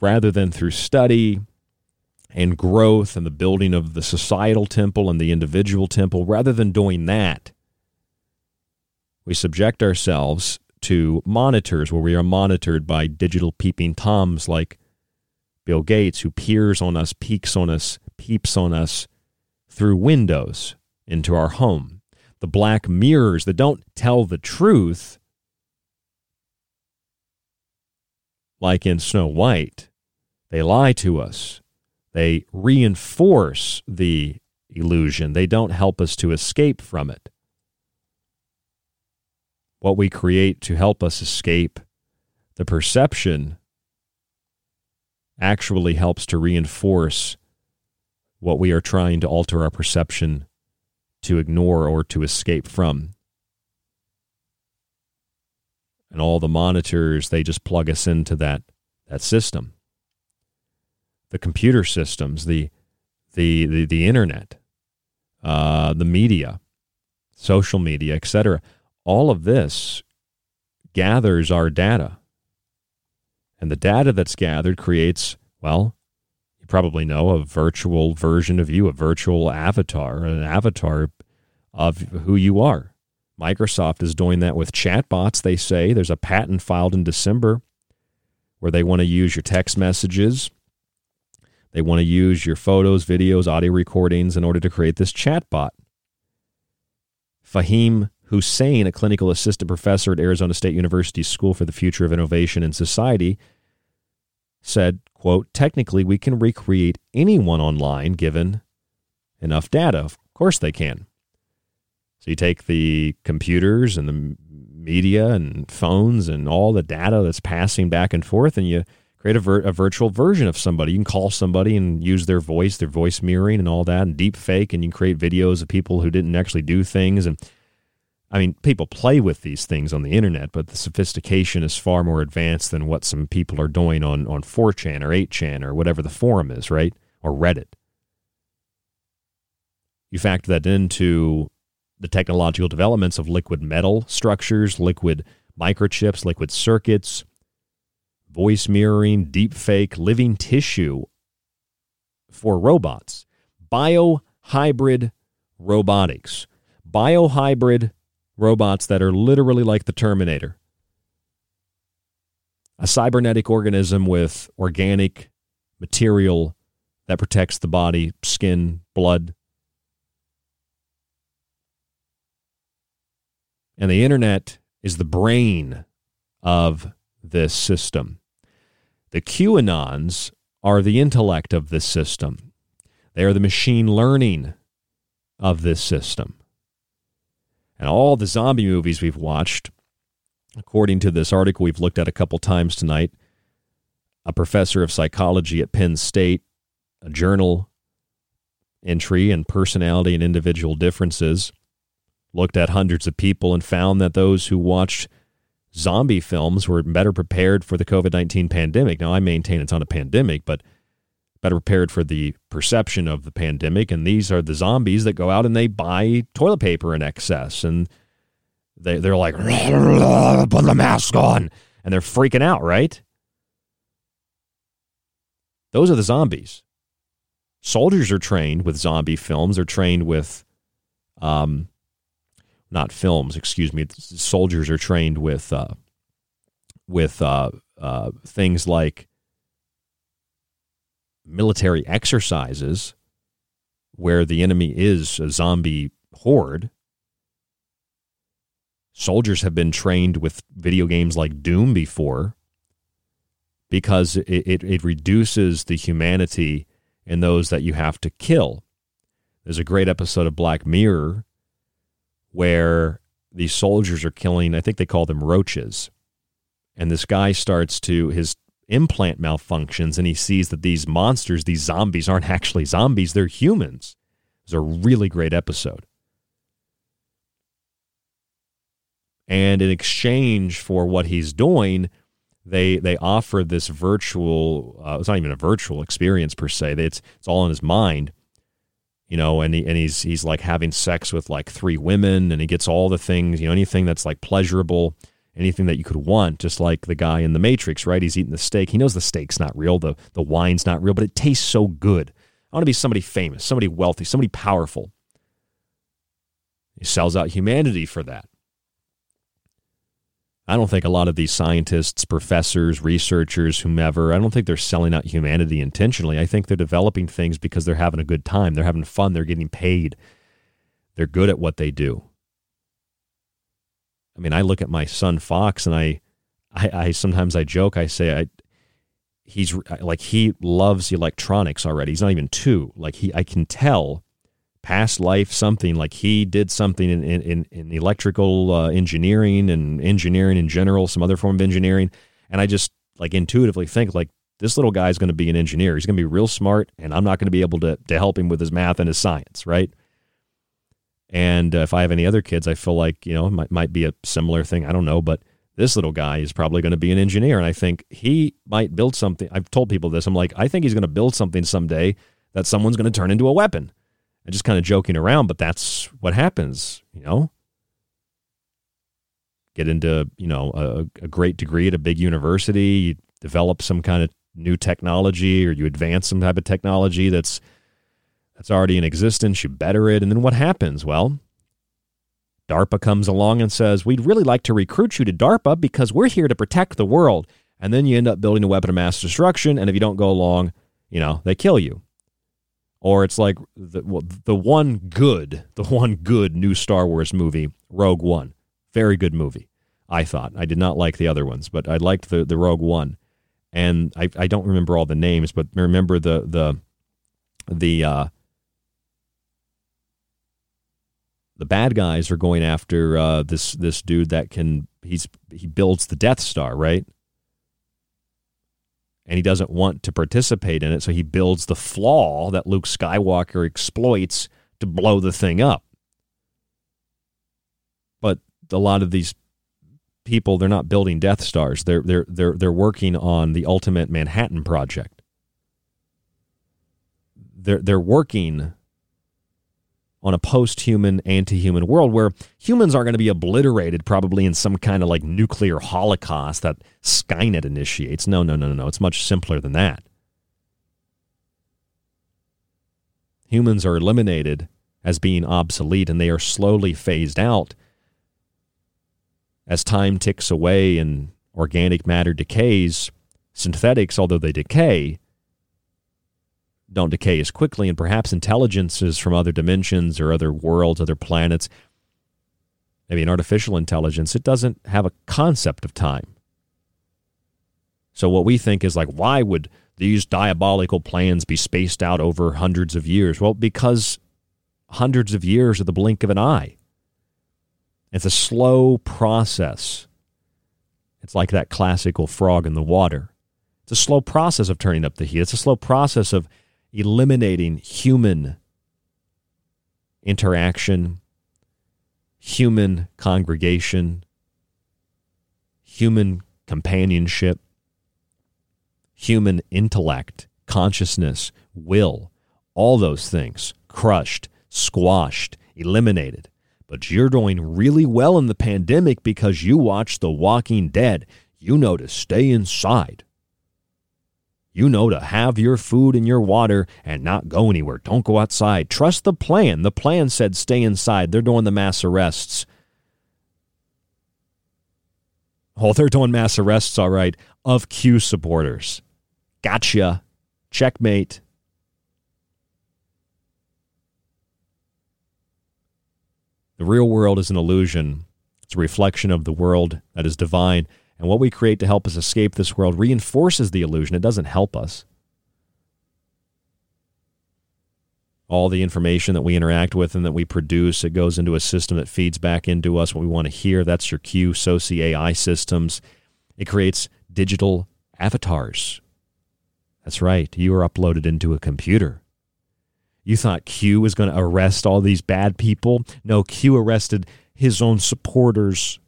rather than through study and growth and the building of the societal temple and the individual temple, rather than doing that, we subject ourselves to monitors where we are monitored by digital peeping toms like Bill Gates, who peers on us, peeks on us, peeps on us through windows into our home. The black mirrors that don't tell the truth, like in Snow White. They lie to us. They reinforce the illusion. They don't help us to escape from it. What we create to help us escape the perception actually helps to reinforce what we are trying to alter our perception to ignore or to escape from. And all the monitors, they just plug us into that system. The computer systems, the internet, the media, social media, etc. All of this gathers our data. And the data that's gathered creates, well, you probably know, a virtual version of you, a virtual avatar, an avatar of who you are. Microsoft is doing that with chatbots, they say. There's a patent filed in December where they want to use your text messages. They want to use your photos, videos, audio recordings in order to create this chatbot. Fahim Hussein, a clinical assistant professor at Arizona State University's School for the Future of Innovation and Society, said, quote, technically we can recreate anyone online given enough data. Of course they can. So you take the computers and the media and phones and all the data that's passing back and forth, and you create a virtual version of somebody. You can call somebody and use their voice mirroring and all that, and deep fake, and you create videos of people who didn't actually do things. And I mean, people play with these things on the internet, but the sophistication is far more advanced than what some people are doing on 4chan or 8chan or whatever the forum is, right? Or Reddit. You factor that into the technological developments of liquid metal structures, liquid microchips, liquid circuits, voice mirroring, deep fake, living tissue for robots, biohybrid robotics, biohybrid robots that are literally like the Terminator, a cybernetic organism with organic material that protects the body, skin, blood. And the internet is the brain of this system. The QAnons are the intellect of this system. They are the machine learning of this system. And all the zombie movies we've watched, according to this article we've looked at a couple times tonight, a professor of psychology at Penn State, a journal entry and personality and individual differences, looked at hundreds of people and found that those who watched zombie films were better prepared for the COVID-19 pandemic. Now, I maintain it's not a pandemic, but better prepared for the perception of the pandemic. And these are the zombies that go out and they buy toilet paper in excess. And they're like, put the mask on. And they're freaking out, right? Those are the zombies. Soldiers are trained with zombie films. They're trained with, not films, excuse me. Soldiers are trained with things like military exercises where the enemy is a zombie horde. Soldiers have been trained with video games like Doom before because it reduces the humanity in those that you have to kill. There's a great episode of Black Mirror where these soldiers are killing, I think they call them roaches. And this guy his implant malfunctions and he sees that these monsters, these zombies aren't actually zombies, they're humans. It was a really great episode. And in exchange for what he's doing, they offer this virtual, it's not even a virtual experience per se, it's all in his mind. You know, and he's like having sex with like 3 women, and he gets all the things, you know, anything that's like pleasurable, anything that you could want, just like the guy in the Matrix, right? He's eating the steak. He knows the steak's not real, the wine's not real, but it tastes so good. I want to be somebody famous, somebody wealthy, somebody powerful. He sells out humanity for that. I don't think a lot of these scientists, professors, researchers, whomever, I don't think they're selling out humanity intentionally. I think they're developing things because they're having a good time. They're having fun. They're getting paid. They're good at what they do. I mean, I look at my son Fox, and I sometimes I joke. I say he's like, he loves electronics already. He's not even 2. Like I can tell past life something, like he did something in electrical engineering and engineering in general, some other form of engineering. And I just like intuitively think like this little guy is going to be an engineer. He's going to be real smart, and I'm not going to be able to help him with his math and his science. Right. And if I have any other kids, I feel like, you know, it might be a similar thing. I don't know, but this little guy is probably going to be an engineer. And I think he might build something. I've told people this. I'm like, I think he's going to build something someday that someone's going to turn into a weapon. I'm just kind of joking around, but that's what happens, you know. Get into, you know, a great degree at a big university, you develop some kind of new technology, or you advance some type of technology that's already in existence, you better it, and then what happens? Well, DARPA comes along and says, we'd really like to recruit you to DARPA because we're here to protect the world. And then you end up building a weapon of mass destruction, and if you don't go along, you know, they kill you. Or it's like the one good new Star Wars movie, Rogue One. Very good movie, I thought. I did not like the other ones, but I liked the Rogue One. And I don't remember all the names, but remember the bad guys are going after this dude that he builds the Death Star, right? And he doesn't want to participate in it, so he builds the flaw that Luke Skywalker exploits to blow the thing up. But a lot of these people, they're not building Death Stars. They're working on the ultimate Manhattan Project. They're working on a post-human, anti-human world where humans are going to be obliterated probably in some kind of like nuclear holocaust that Skynet initiates. No. It's much simpler than that. Humans are eliminated as being obsolete, and they are slowly phased out as time ticks away and organic matter decays. Synthetics, although they decay, don't decay as quickly, and perhaps intelligences from other dimensions or other worlds, other planets, maybe an artificial intelligence, it doesn't have a concept of time. So what we think is like, why would these diabolical plans be spaced out over hundreds of years? Well, because hundreds of years are the blink of an eye. It's a slow process. It's like that classical frog in the water. It's a slow process of turning up the heat. It's a slow process of eliminating human interaction, human congregation, human companionship, human intellect, consciousness, will, all those things crushed, squashed, eliminated. But you're doing really well in the pandemic because you watch The Walking Dead. You know to stay inside. You know to have your food and your water and not go anywhere. Don't go outside. Trust the plan. The plan said stay inside. They're doing the mass arrests. Oh, they're doing mass arrests, all right, of Q supporters. Gotcha. Checkmate. The real world is an illusion. It's a reflection of the world that is divine. And what we create to help us escape this world reinforces the illusion. It doesn't help us. All the information that we interact with and that we produce, it goes into a system that feeds back into us what we want to hear. That's your Q, Soci AI systems. It creates digital avatars. That's right. You are uploaded into a computer. You thought Q was going to arrest all these bad people? No, Q arrested his own supporters.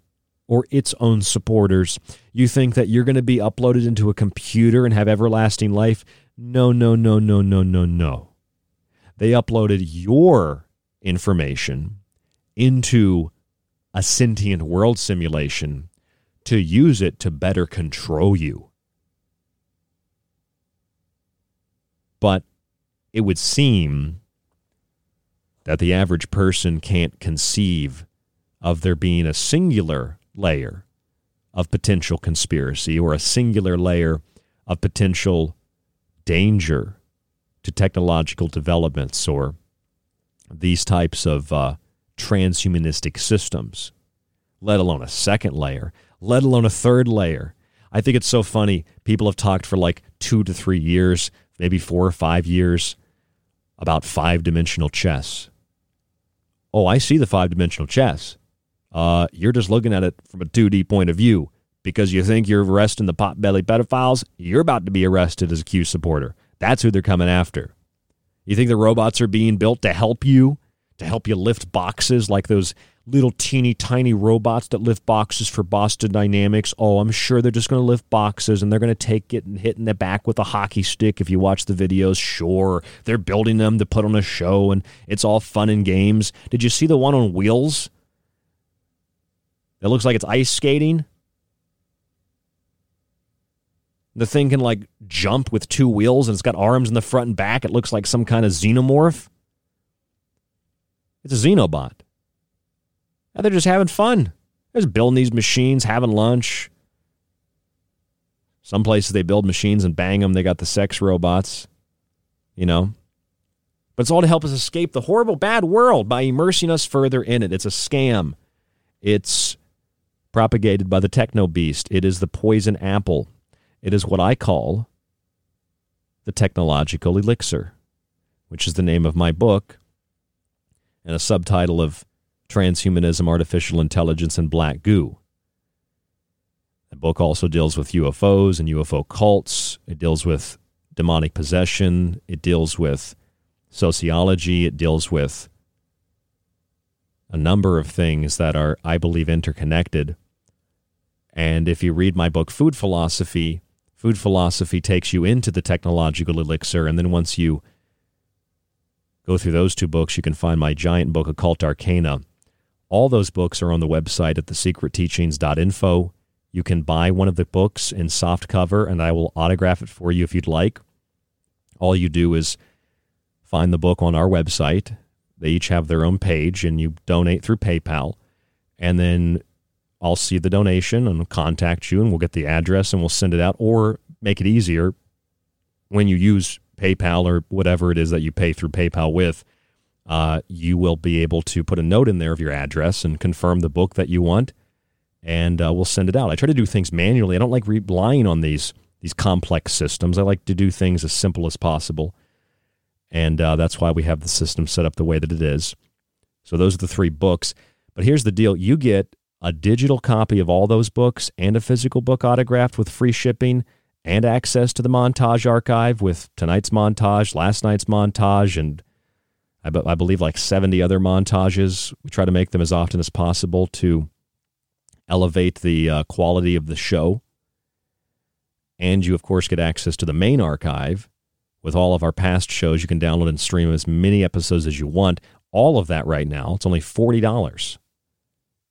Or its own supporters. You think that you're going to be uploaded into a computer and have everlasting life? No. They uploaded your information into a sentient world simulation to use it to better control you. But it would seem that the average person can't conceive of there being a singular layer of potential conspiracy or a singular layer of potential danger to technological developments or these types of transhumanistic systems, let alone a second layer, let alone a third layer. I think it's so funny. People have talked for like 2 to 3 years, maybe 4 or 5 years, about five-dimensional chess. Oh, I see the five-dimensional chess. You're just looking at it from a 2D point of view because you think you're arresting the potbelly pedophiles. You're about to be arrested as a Q supporter. That's who they're coming after. You think the robots are being built to help you lift boxes like those little teeny tiny robots that lift boxes for Boston Dynamics? Oh, I'm sure they're just going to lift boxes and they're going to take it and hit in the back with a hockey stick. If you watch the videos, sure, they're building them to put on a show and it's all fun and games. Did you see the one on wheels? It looks like it's ice skating. The thing can, like, jump with two wheels, and it's got arms in the front and back. It looks like some kind of xenomorph. It's a Xenobot. Now they're just having fun. They're just building these machines, having lunch. Some places they build machines and bang them. They got the sex robots, you know. But it's all to help us escape the horrible, bad world by immersing us further in it. It's a scam. It's propagated by the techno beast. It is the poison apple. It is what I call the technological elixir, which is the name of my book and a subtitle of Transhumanism, Artificial Intelligence, and Black Goo. The book also deals with UFOs and UFO cults. It deals with demonic possession. It deals with sociology. It deals with a number of things that are, I believe, interconnected. And if you read my book, Food Philosophy takes you into the technological elixir. And then once you go through those two books, you can find my giant book, Occult Arcana. All those books are on the website at thesecretteachings.info. You can buy one of the books in softcover, and I will autograph it for you if you'd like. All you do is find the book on our website. They each have their own page, and you donate through PayPal. And then I'll see the donation and contact you, and we'll get the address, and we'll send it out. Or make it easier, when you use PayPal or whatever it is that you pay through PayPal with, you will be able to put a note in there of your address and confirm the book that you want, and we'll send it out. I try to do things manually. I don't like relying on these complex systems. I like to do things as simple as possible, and that's why we have the system set up the way that it is. So those are the three books. But here's the deal. You get a digital copy of all those books and a physical book autographed with free shipping and access to the montage archive with tonight's montage, last night's montage, and I believe like 70 other montages. We try to make them as often as possible to elevate the quality of the show. And you, of course, get access to the main archive with all of our past shows. You can download and stream as many episodes as you want. All of that right now. It's only $40.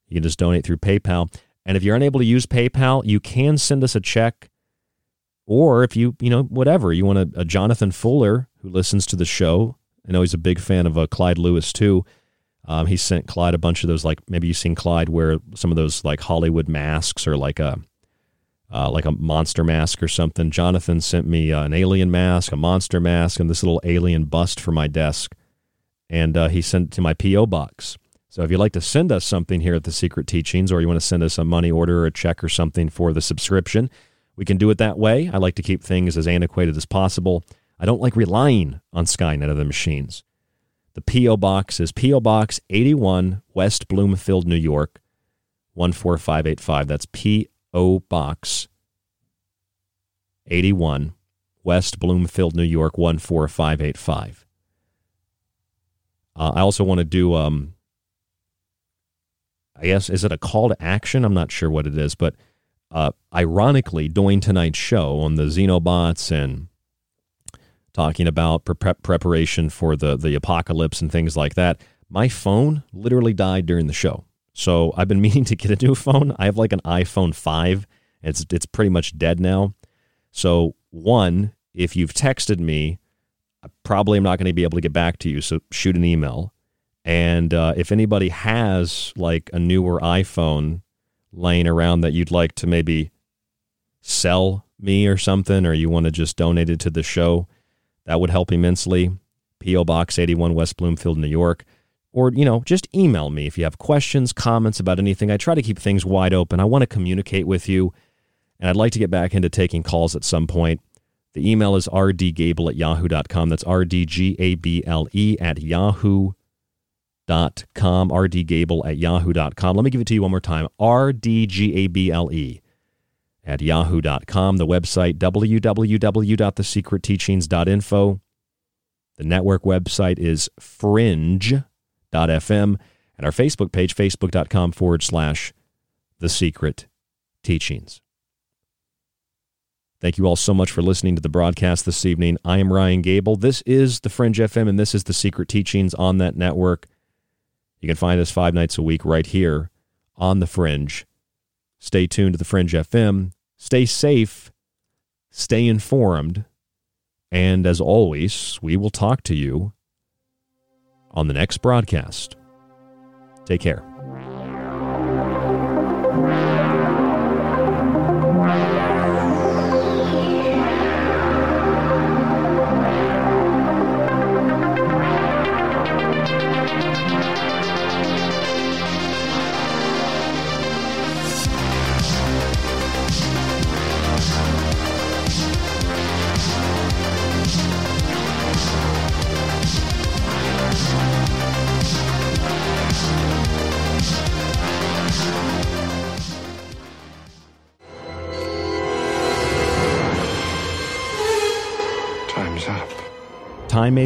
You can just donate through PayPal. And if you're unable to use PayPal, you can send us a check. Or if you want a Jonathan Fuller who listens to the show. I know he's a big fan of Clyde Lewis, too. He sent Clyde a bunch of those, like, maybe you've seen Clyde wear some of those, like, Hollywood masks or like a monster mask or something. Jonathan sent me an alien mask, a monster mask, and this little alien bust for my desk. And he sent it to my P.O. box. So if you'd like to send us something here at The Secret Teachings, or you want to send us a money order or a check or something for the subscription, we can do it that way. I like to keep things as antiquated as possible. I don't like relying on Skynet or the machines. The P.O. Box is P.O. Box 81, West Bloomfield, New York, 14585. That's P.O. Box 81, West Bloomfield, New York, 14585. I also want to do, I guess, is it a call to action? I'm not sure what it is, but ironically, doing tonight's show on the Xenobots and talking about preparation for the apocalypse and things like that, my phone literally died during the show. So I've been meaning to get a new phone. I have like an iPhone 5. It's pretty much dead now. So one, if you've texted me, I probably am not going to be able to get back to you. So shoot an email. And if anybody has like a newer iPhone laying around that you'd like to maybe sell me or something, or you want to just donate it to the show, that would help immensely. P.O. Box 81, West Bloomfield, New York. Or, just email me if you have questions, comments about anything. I try to keep things wide open. I want to communicate with you, and I'd like to get back into taking calls at some point. The email is rdgable@yahoo.com. That's rdgable@yahoo.com. rdgable@yahoo.com. Let me give it to you one more time. rdgable@yahoo.com, the website, www.thesecretteachings.info. The network website is fringe.fm, and our Facebook page, facebook.com/The Secret Teachings. Thank you all so much for listening to the broadcast this evening. I am Ryan Gable. This is The Fringe FM, and this is The Secret Teachings on that network. You can find us 5 nights a week right here on The Fringe. Stay tuned to The Fringe FM. Stay safe, stay informed, and as always, we will talk to you on the next broadcast. Take care. time may